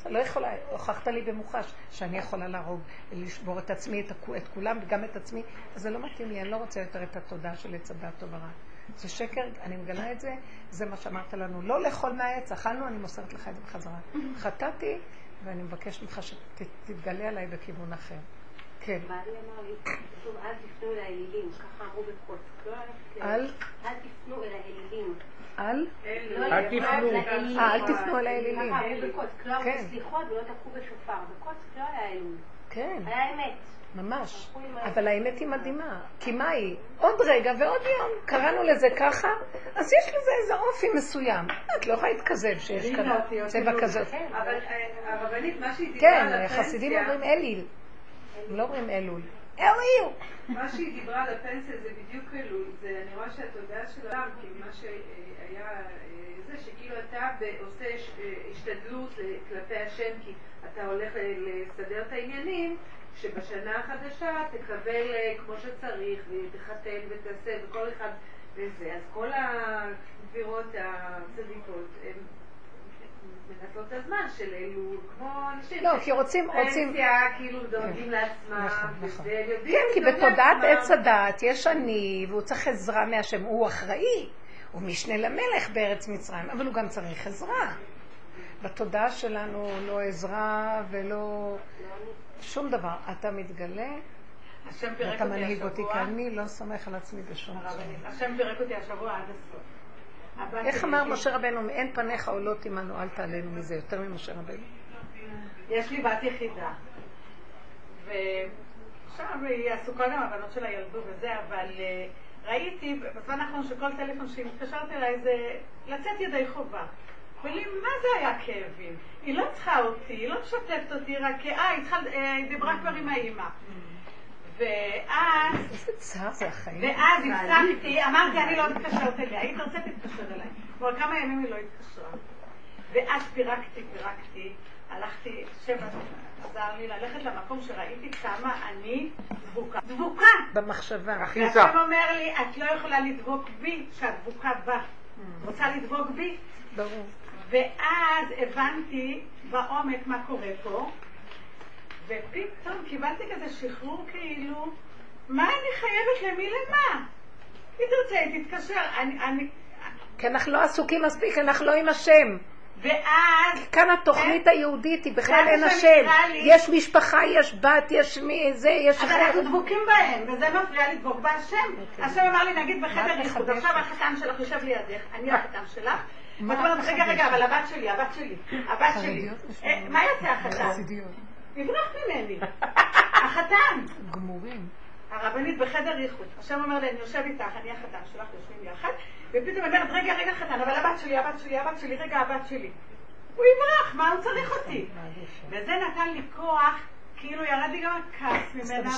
לא יכולה, הוכחת לי במוחש שאני יכולה להרוג, לשבור את עצמי, את כולם וגם את עצמי, אז זה לא מתאים לי, אני לא רוצה יותר את התודה של הצדה התוברה. זה שקר, אני מגלה את זה, זה מה שאמרת לנו, לא לאכול מהעץ, אכלנו, אני מוסרת לך את זה בחזרה. חטאתי ואני מבקש ממך שתתגלה עליי בכיוון אחר. כן. בעלי אמר לי, שוב, אל תפנו אל האלילים, ככה אמרו בקוץ. אל תפנו אל האלילים. אל תפנו אל האלילים. ככה אמרו בקוץ, לא אמרו סליחות ולא תפחו בשופר. בקוץ לא היה אלול. כן. היה האמת. ממש. אבל האמת היא מדהימה. כי מה היא? עוד רגע ועוד יום. קראנו לזה ככה, אז יש לזה איזה אופי מסוים. את לא יכולה להתכזב שיש כאן צבע כזאת. אבל הרבנית, מה שהיא דיברה על הפנסיה... כן, החסידים אומרים אליל. לא אומרים אלול. אלוהים. מה שהיא דיברה על הפנסיה זה בדיוק אלול, אני רואה שהתודעה שלה, כי מה שהיה זה שכאילו אתה עושה השתדלות כלפי השם, כי אתה הולך לסדר את העניינים, שבשנה החדשה תקבל כמו שצריך ותחתן ותעשה וכל אחד וזה. אז כל הגבירות הצדיקות הן מנסות את הזמן של אלו, כמו אנשים שרוצים פנסיה, כאילו דואגים לעצמם, כי בתודעת עץ הדעת יש אני והוא צריך עזרה מהשם, הוא אחראי, הוא משנה למלך בארץ מצרים, אבל הוא גם צריך עזרה. בתודעה שלנו לא עזרה ולא שום דבר. אתה מתגלה, אתה מנהיג אותי, כי אני לא סומך על עצמי בשום דבר. השם פירק אותי השבוע עד הסוף. איך אמר משה רבנו, אין פניך עולות עמנו, אל תעלנו מזה, יותר ממשה רבנו. יש לי בת יחידה, ושם היא עסוקה גם הבנות שלה ילדו וזה, אבל ראיתי בזמן האחרון שכל טלפון שהיא מתקשרת אליי זה לצאת ידי חובה. ולי מה זה היה כאבים? היא לא צריכה אותי, היא לא משתפת אותי, רק היא דיברה כבר עם האמא. ואז הפסקתי, אמרתי אני לא מתקשרת אליה, היא תרצה תתקשר אליי. כבר כמה ימים היא לא התקשרה. ואז פירקתי, הלכתי, שבע עזר לי ללכת למקום שראיתי כמה אני דבוקה. במחשבה. והשם אומר לי, את לא יכולה לדבוק בי כשהדבוקה בא. רוצה לדבוק בי? ברור. ואז הבנתי בעומק מה קורה פה. ופתאום קיבלתי כזה שחרור כאילו, מה אני חייבת למי למה? היא תרצה, תתקשר, אני... כי אנחנו לא עסוקים מספיק, אנחנו לא עם השם. ואז... כאן התוכנית היהודית היא בכלל אין השם. יש משפחה, יש בת, יש מי, זה, יש... אבל אנחנו דבוקים בהם, וזה מפריע לדבוק בהשם. השם אמר לי, נגיד בחדר איחוד, עכשיו החתם שלך יושב לידך, אני החתם שלך. ואת אומרת, רגע, אבל הבת שלי. מה יצא החתם? נברח ממני, החתן גמורים, הרבנית בחדר איחוד, השם אומר לי אני יושב איתך, אני החתן שלך, יושבים יחד, ופתאום אומרת רגע חתן, אבל הבת שלי, רגע הבת שלי, הוא יברח, מה הוא צריך אותי? וזה נתן לי כוח, כאילו ירד לי גם הכעס ממנה,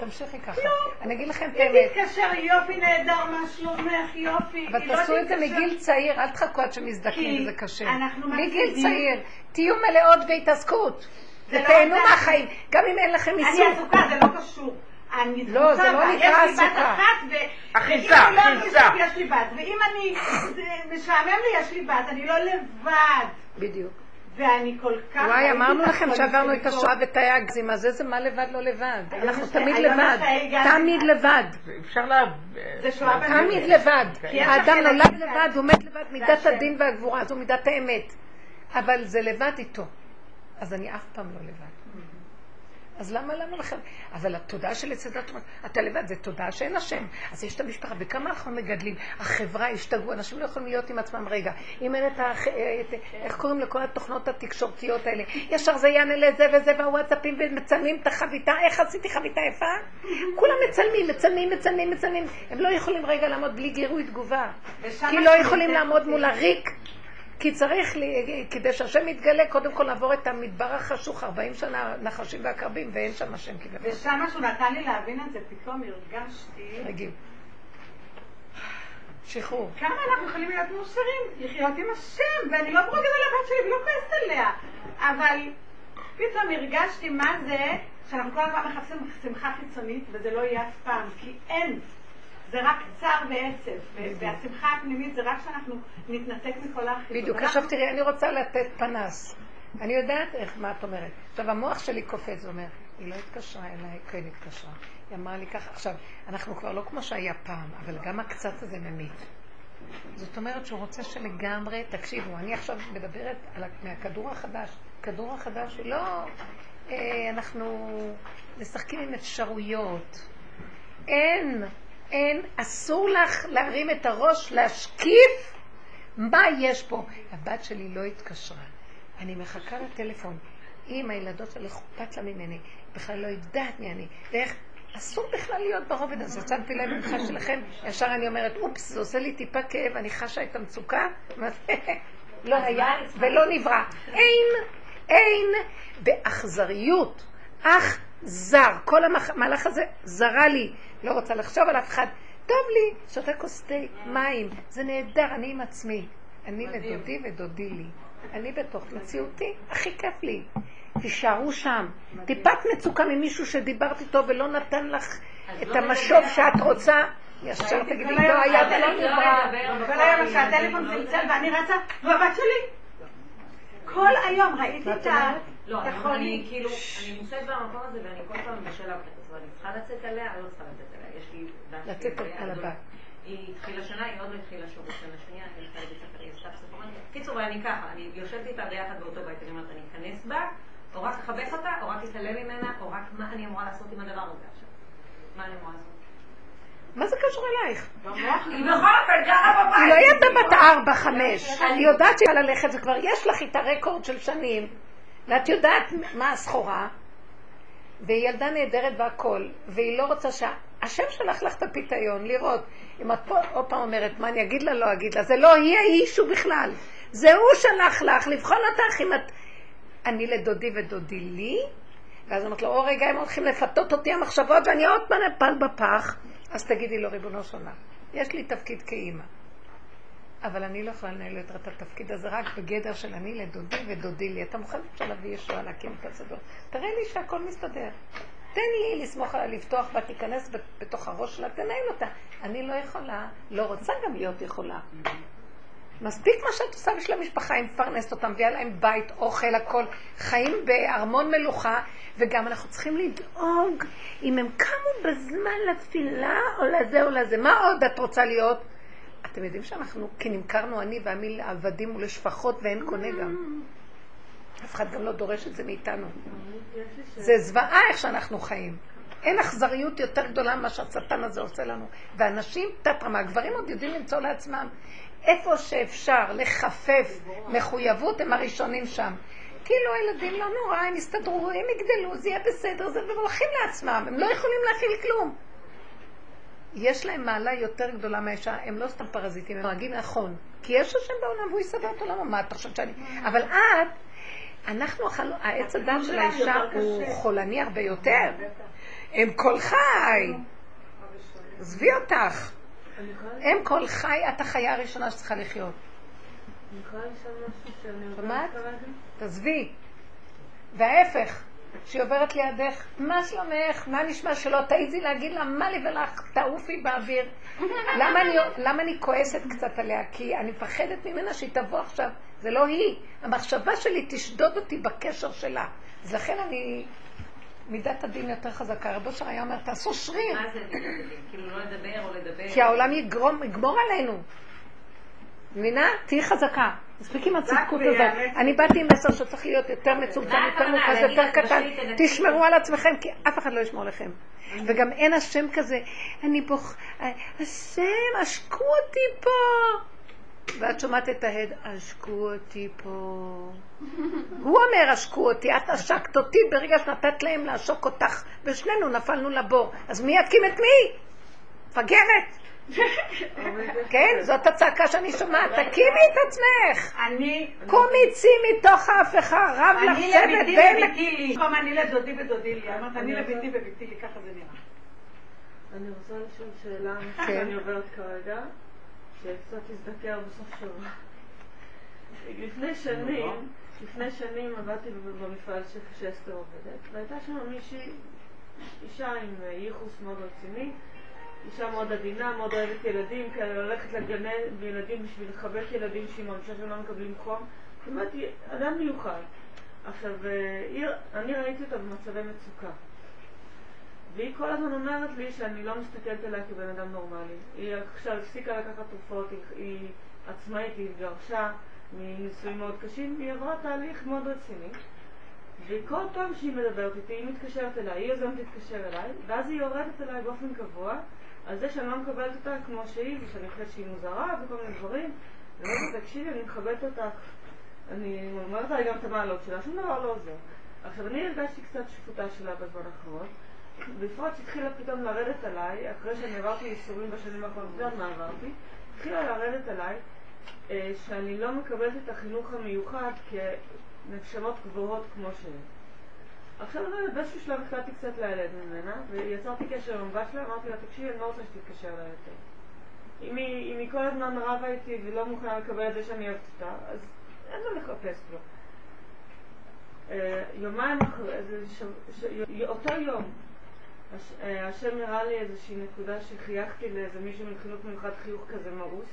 תמשיכי ככה, אני אגיד לכם את האמת, היא תתקשר, יופי נהדר, מה שלומך, יופי, אבל תעשו את זה מגיל צעיר, אל תחכו עד שמזדקנים וזה קשה, מגיל צעיר, תהיו מלאות בהתעסקות ותהנו מהחיים, גם אם אין לכם עיסוק. אני עסוקה, זה לא קשור. לא, זה לא נקרא עסוקה. אחיזה. יש לי בת, ואם אני משעמם לי, יש לי בת, אני לא לבד. בדיוק. ואני כל כך... וואי, אמרנו לכם שעברנו את השואה ותאי הגזים, אז איזה מה לבד לא לבד? אנחנו תמיד לבד. תמיד לבד. אפשר לה... זה שואה בנבד. תמיד לבד. האדם נולד לבד, הוא מת לבד, מידת הדין והגבורה, זו מידת האמת. אבל זה לבד איתו. אז אני אף פעם לא לבד. אז למה לכם? אבל התודעה של הצדת, אתה לבד, זה תודעה שאין השם. אז יש את המשפחה, וכמה אנחנו מגדלים? החברה השתגעו, אנשים לא יכולים להיות עם עצמם רגע. אם אין את ה... איך קוראים לכל התוכנות התקשורתיות האלה? ישר זה יענה לזה וזה והוואטסאפים ומצלמים את החביתה. איך עשיתי חביתה יפה? כולם מצלמים. הם לא יכולים רגע לעמוד בלי גירוי תגובה. כי לא יכולים לעמוד מול הריק. כי צריך, כדי שהשם יתגלה, קודם כל לעבור את המדבר החשוך, 40 שנה נחשים והקרבים, ואין שם השם כדבר. ושם משהו נתן לי להבין את זה, פתאום הרגשתי... רגיל. שחרור. כמה אנחנו יכולים להיות מאושרים, לחיות עם השם, ואני לא ברוגזת על הבת שלי ולא כועסת עליה. אבל פתאום הרגשתי מה זה, שאנחנו כל הזמן מחפשים שמחה חיצונית, וזה לא יהיה אף פעם, כי אין. זה רק צער ועצב, והשמחה הפנימית זה רק שאנחנו נתנתק מכל האחרים. בדיוק, עכשיו תראי, אני רוצה לתת פנס. אני יודעת איך, מה את אומרת. עכשיו, המוח שלי קופץ ואומר, היא לא התקשרה אליי, כן התקשרה. היא אמרה לי ככה, עכשיו, אנחנו כבר לא כמו שהיה פעם, אבל גם הקצת הזה ממית. זאת אומרת שהוא רוצה שלגמרי, תקשיבו, אני עכשיו מדברת מהכדור החדש. הכדור החדש הוא לא, אנחנו משחקים עם אפשרויות. אין, אסור לך להרים את הראש, להשקיף מה יש פה. הבת שלי לא התקשרה, אני מחכה לטלפון, אם הילדות שלה חופת לה ממני, בכלל לא יודעת מי אני, ואיך אסור בכלל להיות ברובד הזה. שמתי לב ממך שלכם, ישר אני אומרת, אופס, זה עושה לי טיפה כאב, אני חשה את המצוקה, לא היה ולא נברא, אין, באכזריות, אך זר, כל המהלך הזה זרה לי, לא רוצה לחשוב על אף אחד, טוב לי, שותה קוסטי מים, זה נהדר, אני עם עצמי, אני לדודי ודודי לי, אני בתוך מציאותי, הכי כיף לי. תישארו שם, טיפת מצוקה ממישהו שדיברת איתו ולא נתן לך את המשוב שאת רוצה, ישר תגידי, לא היה דבר. כל היום כשהטלפון צלצל ואני רצה, בבת שלי, כל היום ראיתי את ה... לא, אני כאילו, אני מושג במקום הזה ואני כל פעם בשלב, אני צריכה לצאת עליה, אני לא צריכה לצאת עליה, יש לי... לצאת על הבת. היא התחילה שנה, היא עוד לא התחילה שוב, שנה שנייה, היא התחילה בית ספר, היא עשתה פספורנטיה. קיצור, ואני ככה, אני יושבת איתה ביחד באותו בית, אני אומרת, אני אכנס בה, או רק אחבס אותה, או רק אתעלם ממנה, או רק מה אני אמורה לעשות עם הדבר הזה עכשיו. מה אני אמורה לעשות? מה זה קשור אלייך? היא בכל אופן גרה בבית. היא לא ידעה בת 4-5. אני יודעת שהיא ללכת, זה כבר יש לך איתה רקורד של שנים, ואת יודעת מה הסחורה, והיא ילדה נהדרת והכל, והיא לא רוצה השם שלח לך את הפיתיון, לראות אם את פה עוד פעם אומרת, מה אני אגיד לה, לא אגיד לה, זה לא היא האישו בכלל, זה הוא שלח לך, לבחון אותך אם את, אני לדודי ודודי לי, ואז אמרת לו, או רגע, הם הולכים לפתות אותי המחשבות, ואני עוד פעם נפל בפח, אז תגידי לו, ריבונו שונה, יש לי תפקיד כאימא, אבל אני לא יכולה לנהל יותר את התפקיד הזה, רק בגדר של אני לדודי ודודי לי, אתה מוכן שלבי ישוע להקים את הסדור, תראה לי שהכל מסתדר. תן לי לסמוך עליה, לפתוח בה, תיכנס בתוך הראש שלה, תנהל אותה. אני לא יכולה, לא רוצה גם להיות יכולה. מספיק מה שאת עושה בשביל המשפחה, אם פרנסת אותם, מביאה להם בית, אוכל, הכל. חיים בארמון מלוכה, וגם אנחנו צריכים לדאוג אם הם קמו בזמן לתפילה או לזה או לזה. מה עוד את רוצה להיות? אתם יודעים שאנחנו, כי נמכרנו אני ועמי לעבדים ולשפחות ואין קונה גם. אף אחד גם לא דורש את זה מאיתנו. זה זוועה איך שאנחנו חיים. אין אכזריות יותר גדולה ממה שהצטן הזה עושה לנו. ואנשים, תתרמה, הגברים עוד יודעים למצוא לעצמם. איפה שאפשר לחפף מחויבות הם הראשונים שם. כאילו הילדים לא נורא, הם יסתדרו, הם יגדלו, זה יהיה בסדר, זה והולכים לעצמם. הם לא יכולים להכיל כלום. יש להם מעלה יותר גדולה מהאישה, הם לא סתם פרזיטים, הם מרגים נכון. כי יש השם בעולם והוא יסדר את עולם המעט, אתה חושב שאני... אבל את... אנחנו אכלנו, העץ הדם של האישה הוא חולני הרבה יותר. הם כל חי. זבי אותך. הם כל חי, את החיה הראשונה שצריכה לחיות. אני יכולה לשאול משהו שאני עוברת כרגע? תזבי. וההפך, שהיא עוברת לידך, מה שלומך? מה נשמע שלא? תעיזי להגיד לה, מה לי ולך? תעופי באוויר. למה אני כועסת קצת עליה? כי אני מפחדת ממנה שהיא תבוא עכשיו. זה לא היא. המחשבה שלי תשדוד אותי בקשר שלה. אז לכן אני... מידת הדין יותר חזקה. רבו שר היה אומר, תעשו שריר. מה זה מידת הדין? כאילו לא לדבר או לדבר. כי העולם יגמור עלינו. מבינה? תהי חזקה. מספיק עם הצדקות הזאת. אני באתי עם מסר שצריך להיות יותר מצומצם, יותר מוכז, יותר קטן. תשמרו על עצמכם, כי אף אחד לא ישמור לכם. וגם אין השם כזה. אני בוח... השם, השקו אותי פה. ואת שומעת את ההד, אשקו אותי פה. הוא אומר, אשקו אותי, את אשקת אותי ברגע שנתת להם לאשוק אותך, ושנינו נפלנו לבור. אז מי ידקים את מי? פגרת. כן, זאת הצעקה שאני שומעת, תקימי את עצמך. קומי צי מתוך ההפכה, רב לך צוות. אני לביתי וביתי לי. פעם אני לדודי ודודי לי, אמרת, אני לביתי וביתי לי, ככה זה נראה. אני רוצה לשאול שאלה, אני עוברת כרגע. שקצת הזדקר בסוף שבוע. לפני שנים עבדתי במפעל שכשאסתר עובדת, והייתה שם מישהי, אישה עם ייחוס מאוד רציני, אישה מאוד עדינה, מאוד אוהבת ילדים, כי אני הולכת לגני ילדים בשביל לחבק ילדים שהיא ממשה שלא מקבלים חום. באמת, אדם מיוחד. עכשיו, אני ראיתי אותה במצבי מצוקה. והיא כל הזמן אומרת לי שאני לא מסתכלת עליה כבן אדם נורמלי. היא עכשיו הפסיקה לקחת תרופות, היא עצמאית, היא התגרשה מניסויים מאוד קשים, והיא עברה תהליך מאוד רציני. וכל פעם שהיא מדברת איתי, היא מתקשרת אליי, היא עוזמת להתקשר אליי, ואז היא יורדת אליי באופן קבוע, על זה שאני לא מקבלת אותה כמו שהיא, ושאני חושבת שהיא מוזרה וכל מיני דברים. ואני תקשיבי, אני מכבדת אותך. אני אומרת לה גם את המעלות שלה, שום דבר לא עוזר. עכשיו, אני הרגשתי קצת שפוטה שלה בזמן האחרון. בפרט שהתחילה פתאום לרדת עליי, אחרי שאני עברתי איסורים בשנים האחרונות, ועד מה עברתי, התחילה לרדת עליי שאני לא מקבלת את החינוך המיוחד כנפשמות גבוהות כמו שלי. עכשיו באיזשהו שלב החלטתי קצת להיעלד ממנה, ויצרתי קשר עם בת שלה, אמרתי לה, תקשיבי, אני לא רוצה שתתקשר לה יותר. אם היא כל הזמן רבה איתי ולא מוכנה לקבל את זה שאני אוהבת אותה, אז אין לה לחפש לו. יומיים אחרי, אותו יום, השם הראה לי איזושהי נקודה שחייכתי לאיזה מישהו מחינוך מיוחד חיוך כזה מרוס.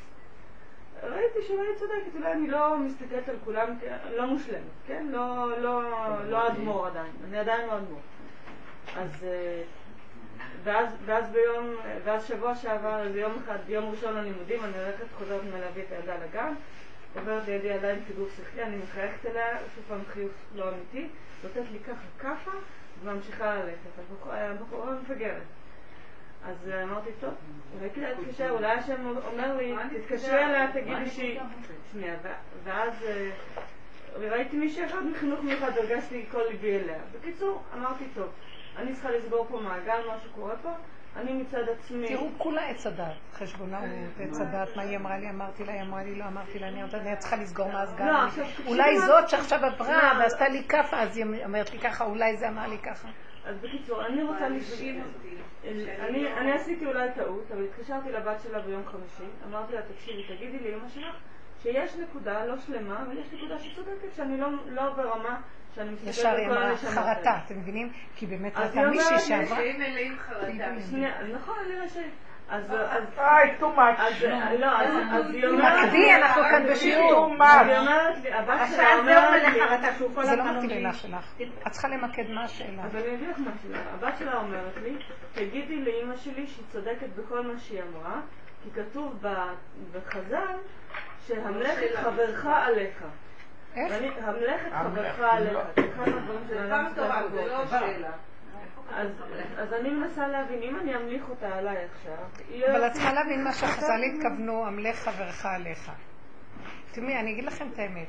ראיתי שאולי צודקת, אולי אני לא מסתכלת על כולם, לא מושלמת, כן? לא אדמור עדיין, אני עדיין לא אדמור. ואז שבוע שעבר, איזה יום אחד, יום ראשון ללימודים, אני הולכת, חוזרת מלהביא את הילדה לגן, עוברת לידי עדיין פיגור שכלי, אני מחייכת אליה, שוב פעם חיוך לא אמיתי, נותנת לי ככה כפה, וממשיכה ללכת, הבחורה מפגרת. אז אמרתי, טוב, ראיתי לה תקשר, אולי השם אומר לי, תתקשר אליה, תגידי שהיא... שנייה, ואז ראיתי מישהו אחד מחינוך מיוחד, הרגשתי כל ליבי אליה. בקיצור, אמרתי, טוב, אני צריכה לסגור פה מעגל, מה שקורה פה, אני מצד עצמי... תראו, כולה עץ הדעת, חשבונה ועץ הדעת, מה היא אמרה לי, אמרתי לה, היא אמרה לי, לא אמרתי לה, אני צריכה לסגור מעגל. אולי זאת שעכשיו עברה ועשתה לי ככה, אז היא אמרת לי ככה, אולי זה אמר לי ככה. אז בקיצור, אני רוצה לשאול אותי. אני עשיתי אולי טעות, אבל התקשרתי לבת שלה ביום חמישי, אמרתי לה, תקשיבי, תגידי לי, אמא שלך, שיש נקודה לא שלמה, אבל יש נקודה שצודקת, שאני לא ברמה, שאני מסתכלת בכל הלשמה. ישר אמרה, חרטה, אתם מבינים? כי באמת הייתה מישהי שעברה. אז היא אומרת, נשאים מלאים חרטה. שנייה, נכון, אני רשאית. אז... אז היא אומרת... מקדי, אנחנו כאן בשיעור. היא אומרת לי, הבת שלה אומרת לי, זה לא מתקילה שלך. את צריכה למקד מה השאלה. אז אני אגיד לך מה השאלה. הבת שלה אומרת לי, תגידי לאמא שלי שהיא צודקת בכל מה שהיא אמרה, כי כתוב בחז"ל, שהמלכת חברך עליך. איך? המלכת חברך עליך. זה פעם תורה, זה לא שאלה. אז אני מנסה להבין, אם אני אמליך אותה עליי עכשיו... אבל את צריכה להבין מה שחז"ל התכוונו, המלך חברך עליך. תראי, אני אגיד לכם את האמת.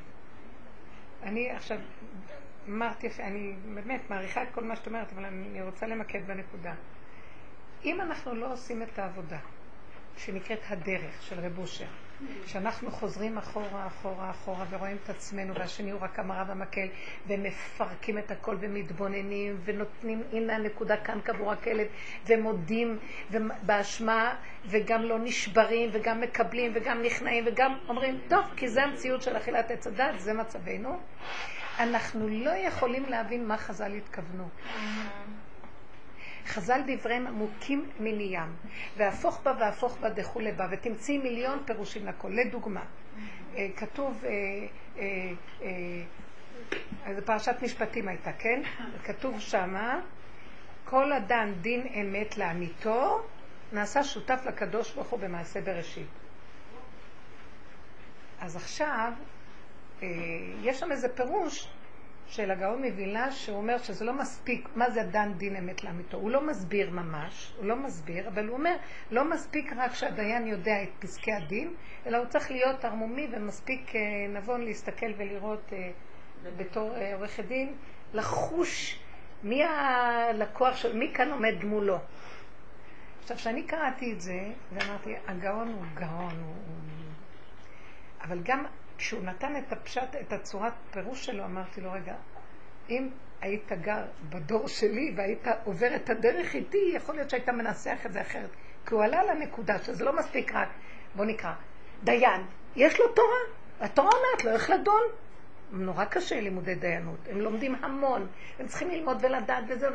אני עכשיו אמרתי, אני באמת מעריכה את כל מה שאת אומרת, אבל אני רוצה למקד בנקודה. אם אנחנו לא עושים את העבודה, שנקראת הדרך של רב אושר, שאנחנו חוזרים אחורה, אחורה, אחורה ורואים את עצמנו והשני הוא רק המראה והמקל ומפרקים את הכל ומתבוננים ונותנים הנה הנקודה כאן כבור הכלב ומודים ובאשמה וגם לא נשברים וגם מקבלים וגם נכנעים וגם אומרים טוב כי זה המציאות של אכילת עץ הדת, זה מצבנו. אנחנו לא יכולים להבין מה חז"ל התכוונו. חז"ל דבריהם עמוקים מן ים, והפוך בה והפוך בה דחו לבה, ותמצאי מיליון פירושים לכל. לדוגמה, כתוב, זה פרשת משפטים הייתה, כן? כתוב שמה, כל אדם דין אמת לעמיתו, נעשה שותף לקדוש ברוך הוא במעשה בראשית. אז עכשיו, יש שם איזה פירוש, של הגאון מווילנה שאומר שזה לא מספיק, מה זה דן דין אמת לאמיתו? הוא לא מסביר ממש, הוא לא מסביר, אבל הוא אומר, לא מספיק רק שהדיין יודע את פסקי הדין, אלא הוא צריך להיות ערמומי ומספיק נבון להסתכל ולראות בתור עורכת דין, לחוש מי הלקוח של מי כאן עומד מולו. עכשיו, כשאני קראתי את זה, ואמרתי, הגאון הוא גאון, אבל גם... כשהוא נתן את הפשט, את הצורת פירוש שלו, אמרתי לו, רגע, אם היית גר בדור שלי והיית עובר את הדרך איתי, יכול להיות שהיית מנסח את זה אחרת. כי הוא עלה לנקודה שזה לא מספיק רק, בוא נקרא, דיין, יש לו תורה, התורה אומרת לו, איך לדון? נורא קשה לימודי דיינות, הם לומדים המון, הם צריכים ללמוד ולדעת וזה,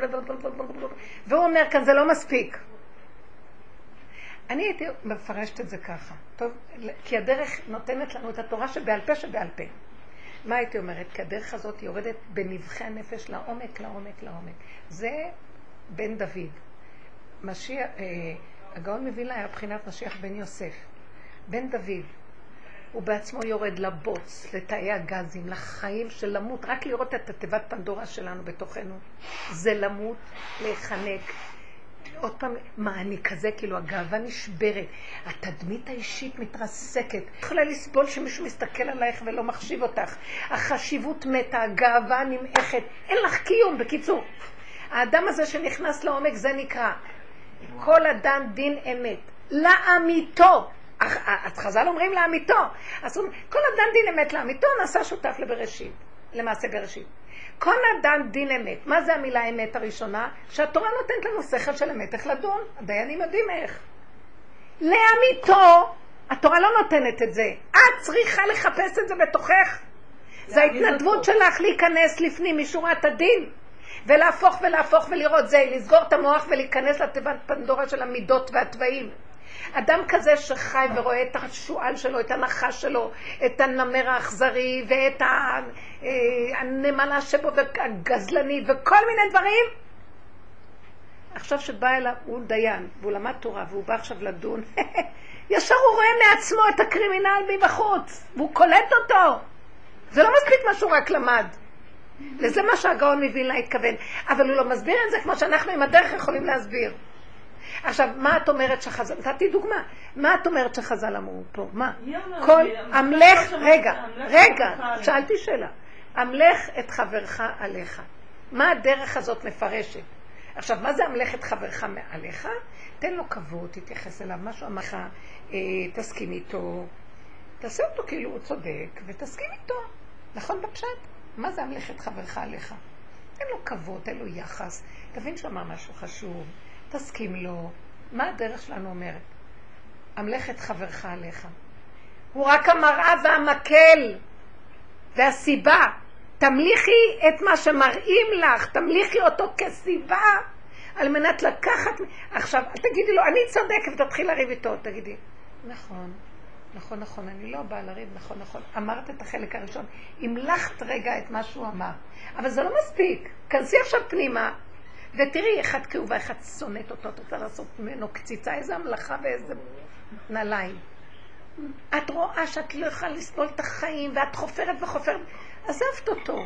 והוא אומר כאן, זה לא מספיק. אני הייתי מפרשת את זה ככה, טוב? כי הדרך נותנת לנו את התורה שבעל פה שבעל פה. מה הייתי אומרת? כי הדרך הזאת יורדת בנבחי הנפש לעומק, לעומק, לעומק. זה בן דוד. הגאון מווילנה היה בחינת משיח בן יוסף. בן דוד, הוא בעצמו יורד לבוץ, לתאי הגזים, לחיים של למות, רק לראות את התיבת פנדורה שלנו בתוכנו. זה למות, להיחנק. עוד פעם, מה אני כזה? כאילו הגאווה נשברת, התדמית האישית מתרסקת, יכולה לסבול שמישהו מסתכל עלייך ולא מחשיב אותך, החשיבות מתה, הגאווה נמאכת, אין לך קיום. בקיצור, האדם הזה שנכנס לעומק, זה נקרא כל אדם דין אמת לאמיתו. חז"ל אומרים לאמיתו, אז כל אדם דין אמת לאמיתו, נעשה שותף לבראשית, למעשה בראשית. כל אדם דין אמת. מה זה המילה אמת הראשונה? שהתורה נותנת לנו שכל של אמת, איך לדון? הדיינים יודעים איך. לאמיתו, התורה לא נותנת את זה. את צריכה לחפש את זה בתוכך. זה ההתנדבות שלך להיכנס לפנים משורת הדין. ולהפוך ולהפוך ולראות זה, לסגור את המוח ולהיכנס לתיבת פנדורה של המידות והטבעים. אדם כזה שחי ורואה את השואל שלו, את הנחש שלו, את הנמר האכזרי ואת הנמלה שבו והגזלנית וכל מיני דברים, עכשיו שבא אליו הוא דיין והוא למד תורה והוא בא עכשיו לדון, ישר הוא רואה מעצמו את הקרימינל מבחוץ והוא קולט אותו. זה לא מספיק מה שהוא רק למד, וזה מה שהגאון מבינה התכוון, אבל הוא לא מסביר את זה כמו שאנחנו עם הדרך יכולים להסביר. עכשיו, מה את אומרת שחז"ל? נתתי דוגמה. מה את אומרת שחז"ל אמרו פה? מה? כל המלך, רגע, שאלתי שאלה. המלך את חברך עליך. מה הדרך הזאת מפרשת? עכשיו, מה זה המלך את חברך מעליך? תן לו כבוד, תתייחס אליו, משהו אמרך, תסכים איתו, תעשה אותו כאילו הוא צודק, ותסכים איתו. נכון בפשט? מה זה המלך את חברך עליך? תן לו כבוד, תן לו יחס, תבין שאמר משהו חשוב. תסכים לו. מה הדרך שלנו אומרת? המלך את חברך עליך. הוא רק המראה והמקל והסיבה. תמליכי את מה שמראים לך, תמליכי אותו כסיבה על מנת לקחת. עכשיו, תגידי לו, אני צודק, ותתחיל להריב איתו. תגידי, נכון, אני לא באה להריב, נכון. אמרת את החלק הראשון. המלכת רגע את מה שהוא אמר. אבל זה לא מספיק. כנסי עכשיו פנימה. ותראי, אחד כאובה, אחד שונאת אותו, אתה רוצה לעשות ממנו קציצה, איזה המלאכה ואיזה נעליים. את רואה שאת לא יכולה לסבול את החיים, ואת חופרת. עזבת אותו.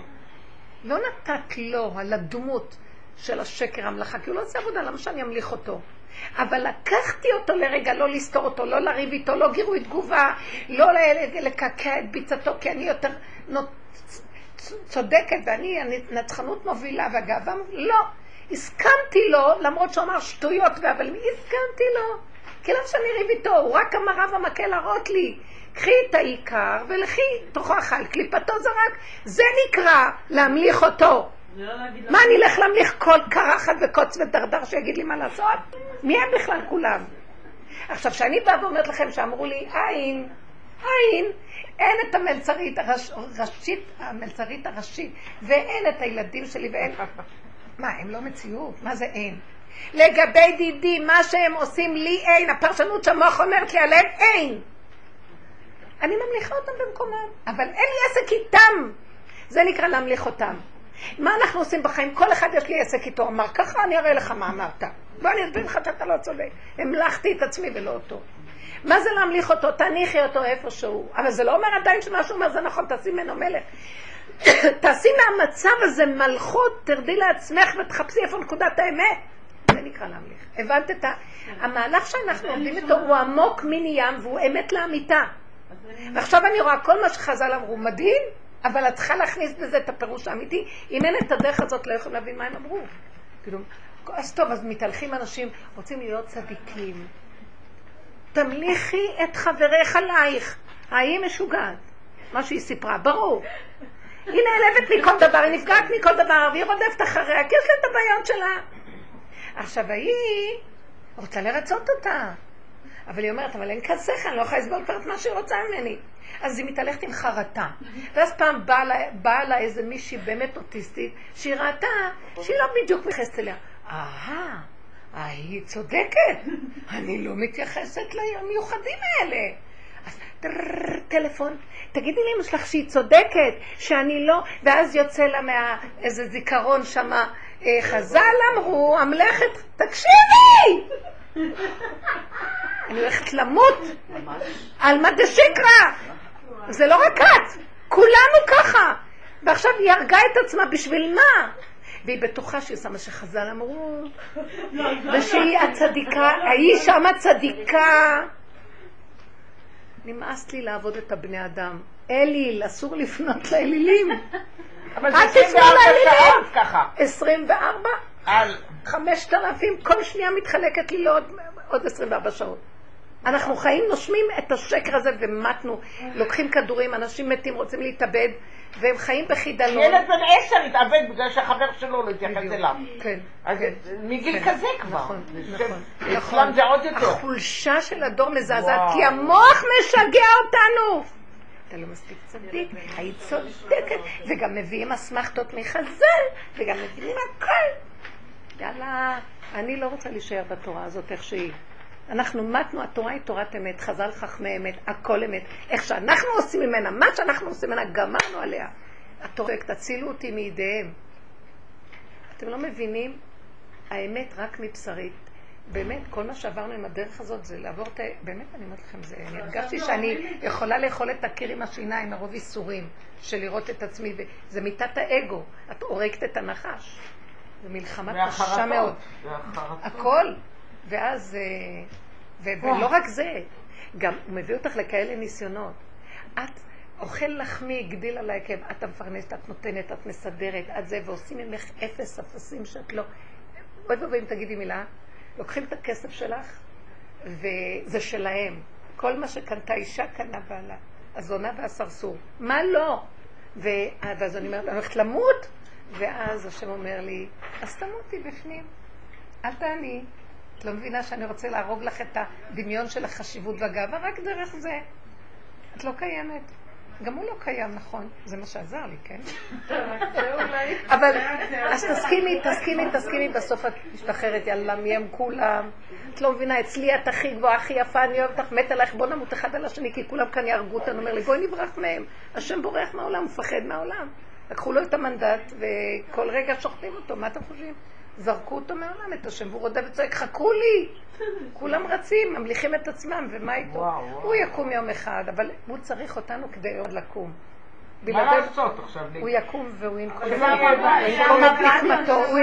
לא נתת לו על הדמות של השקר המלאכה, כי הוא לא עושה עבודה, למה שאני אמליך אותו. אבל לקחתי אותו לרגע, לא לסתור אותו, לא לריב איתו, לא גירוי תגובה, לא לקעקע את ביצתו, כי אני יותר צודקת, ואני נצחנות מובילה והגאווה, לא. הסכמתי לו, למרות שאומר שטויות, אבל הסכמתי לו, כי למה שאני ריב איתו, הוא רק המראה והמקל להראות לי, קחי את העיקר ולכי תוכו החל, קליפתו זרק, זה נקרא להמליך אותו. מה אני אלך להמליך כל קרחת וקוץ ודרדר שיגיד לי מה לעשות? מי הם בכלל כולם? עכשיו שאני באה ואומרת לכם שאמרו לי, אין, אין את המלצרית הראשית, ואין את הילדים שלי ואין... מה, הם לא מציאות? מה זה אין? לגבי דידי, מה שהם עושים לי אין. הפרשנות שמוח אומרת לי עליהם אין. אני ממליכה אותם במקומם, אבל אין לי עסק איתם. זה נקרא להמליך אותם. מה אנחנו עושים בחיים? כל אחד יש לי עסק איתו. אמר ככה, אני אראה לך מה אמרת. בוא אני אסביר לך שאתה לא צודק. המלכתי את עצמי ולא אותו. מה זה להמליך אותו? תניחי אותו איפשהו. אבל זה לא אומר עדיין שמה שהוא אומר זה נכון, תעשי ממנו מלך. תעשי מהמצב הזה מלכות, תרדי לעצמך ותחפשי איפה נקודת האמת. זה נקרא להמליך. הבנת את המהלך שאנחנו עובדים איתו, הוא עמוק מיני ים והוא אמת לאמיתה. ועכשיו אני רואה כל מה שחז"ל אמרו מדהים, אבל את צריכה להכניס בזה את הפירוש האמיתי. אם אין את הדרך הזאת לא יכולים להבין מה הם אמרו. אז טוב, אז מתהלכים אנשים, רוצים להיות צדיקים. תמליכי את חברך עלייך. היא משוגעת. מה שהיא סיפרה, ברור. היא נעלבת מכל דבר, היא נפגעת מכל דבר, והיא רודפת אחריה, כי יש לה את הבעיות שלה. עכשיו היא רוצה לרצות אותה. אבל היא אומרת, אבל אין כזה, אני לא יכולה לסבול כבר את מה שהיא רוצה ממני. אז היא מתהלכת עם חרטה. ואז פעם באה לה איזה מישהי באמת אוטיסטית, שהיא ראתה שהיא לא בדיוק מתייחסת אליה. היא צודקת. אני לא מתייחסת למיוחדים האלה. אז טלפון, תגידי לי אם שלך שהיא צודקת, שאני לא, ואז יוצא לה מאיזה זיכרון שמה, חז"ל אמרו, המלכת, תקשיבי! אני הולכת למות, על מה דשיקרה? זה לא רק את, כולנו ככה, ועכשיו היא הרגה את עצמה בשביל מה? והיא בטוחה שהיא שמה שחז"ל אמרו, ושהיא הצדיקה, היא שמה צדיקה, נמאס לי לעבוד את הבני אדם. אליל, אסור לפנות לאלילים. אבל זה 24 שעות ככה. 24? 5,000, כל שנייה מתחלקת לי לעוד 24 שעות. אנחנו חיים, נושמים את השקר הזה ומתנו, לוקחים כדורים, אנשים מתים, רוצים להתאבד, והם חיים בחידלון. ילד בן 10 התאבד בגלל שהחבר שלו לא התייחס אליו. כן. אז מגיל כזה כבר. נכון, נכון. אצלם זה עוד יותר. החולשה של הדור מזעזעת, כי המוח משגע אותנו. אתה לא מספיק צדיק, היית צודקת, וגם מביאים אסמכתות מחז"ל, וגם מביאים הכל. יאללה, אני לא רוצה להישאר בתורה הזאת איך שהיא. אנחנו מתנו, התורה היא תורת אמת, חז"ל חכמי אמת, הכל אמת. איך שאנחנו עושים ממנה, מה שאנחנו עושים ממנה, גמרנו עליה. התורה, תצילו אותי מידיהם. אתם לא מבינים, האמת רק מבשרית. באמת, כל מה שעברנו עם הדרך הזאת זה לעבור את... באמת, אני אומרת לכם, זה... אני הרגשתי שאני יכולה לאכול את הקיר עם השיניים, מרוב איסורים, של לראות את עצמי, וזה מיטת האגו, את הורגת את הנחש. זה מלחמה קשה מאוד. הכל. ואז, ולא רק זה, גם הוא מביא אותך לכאלה ניסיונות. את אוכל לחמי, הגדיל על היקב, את המפרנסת, את נותנת, את מסדרת, את זה, ועושים ממך אפס אפסים שאת לא... עוד פעמים תגידי מילה, לוקחים את הכסף שלך, וזה שלהם. כל מה שקנתה אישה קנה בעלה, הזונה והסרסור. מה לא? ואז אני אומרת, אני הולכת למות? ואז השם אומר לי, אז תמותי בפנים, אל תעני. את לא מבינה שאני רוצה להרוג לך את הדמיון של החשיבות והגאווה, רק דרך זה. את לא קיימת. גם הוא לא קיים, נכון? זה מה שעזר לי, כן? אבל, אז תסכימי, בסוף את משתחררת, יאללה, מיים כולם. את לא מבינה, אצלי את הכי גבוהה, הכי יפה, אני אוהבת לך, מת עליך, בוא נמות אחד על השני, כי כולם כאן יהרגו אותנו, אומר לי, בואי נברח מהם. השם בורח מהעולם, מפחד מהעולם. לקחו לו את המנדט, וכל רגע שוחטים אותו, מה אתם חושבים? זרקו אותו מהעולם, את השם, והוא רודה וצועק, חכו לי! כולם רצים, ממליכים את עצמם, ומה איתו? וואו, הוא וואו. יקום יום אחד, אבל הוא צריך אותנו כדי עוד לקום. מה לעשות עכשיו? הוא יקום והוא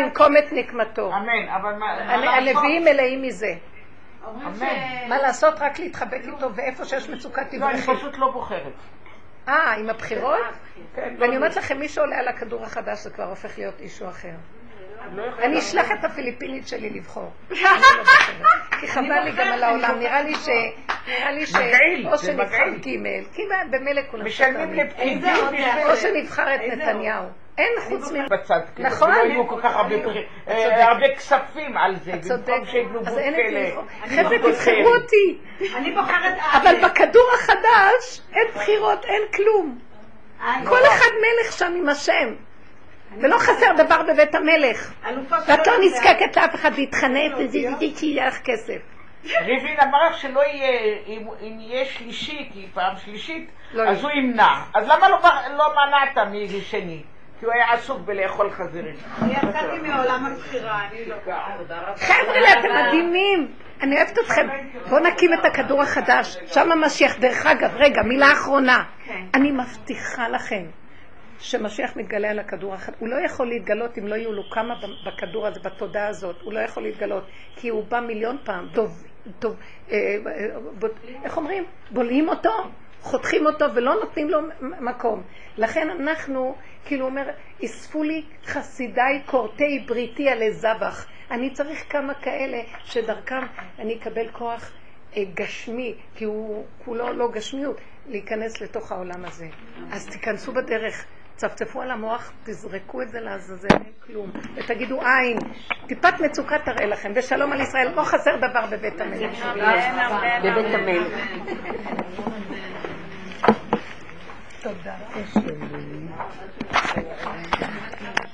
ינקום את נקמתו. אמן, אבל מה... הלוויים מלאים מזה. מה לעשות? רק להתחבק איתו, ואיפה שיש מצוקה תברחי. לא, אני פשוט לא בוחרת. עם הבחירות? ואני אומרת לכם, מי שעולה על הכדור החדש זה כבר הופך להיות אישו אחר. אני אשלח את הפיליפינית שלי לבחור. כי חבל לי גם על העולם. נראה לי ש... או שנבחר גימל. כי במילא כולם... משלמים לפקידים. או שנבחר את נתניהו. אין חוץ מי... בצד. נכון? לא היו כל כך הרבה כספים על זה. את צודק. אז אין את לבחור. חבר'ה, תבחרו אותי. אני בוחרת... אבל בכדור החדש אין בחירות, אין כלום. כל אחד מלך שם עם השם. ולא חסר דבר בבית המלך. ואת לא נזקקת לאף אחד להתחנף וזה יהיה לך כסף. ריבין אמרה שלא יהיה, אם יהיה שלישית, היא פעם שלישית, אז הוא ימנע. אז למה לא מנעת משני? כי הוא היה עסוק בלאכול חזירים. אני יצאתי מעולם הבחירה, אני לא... חבר'ה, אתם מדהימים. אני אוהבת אתכם. בואו נקים את הכדור החדש. שם המשיח, דרך אגב, רגע, מילה אחרונה. אני מבטיחה לכם. שמשיח מתגלה על הכדור החדש, הוא לא יכול להתגלות אם לא יהיו לו כמה בכדור הזה, בתודעה הזאת, הוא לא יכול להתגלות, כי הוא בא מיליון פעם, איך אומרים? בולעים אותו, חותכים אותו ולא נותנים לו מקום. לכן אנחנו, כאילו אומר, אספו לי חסידיי קורתי בריתי עלי זבח, אני צריך כמה כאלה שדרכם אני אקבל כוח גשמי, כי הוא כולו לא גשמיות, להיכנס לתוך העולם הזה. אז תיכנסו בדרך. צפצפו על המוח, תזרקו את זה לעזאזל, אין כלום. ותגידו עין, טיפת מצוקה תראה לכם, ושלום על ישראל, לא חסר דבר בבית המלך. בבית המלך. תודה.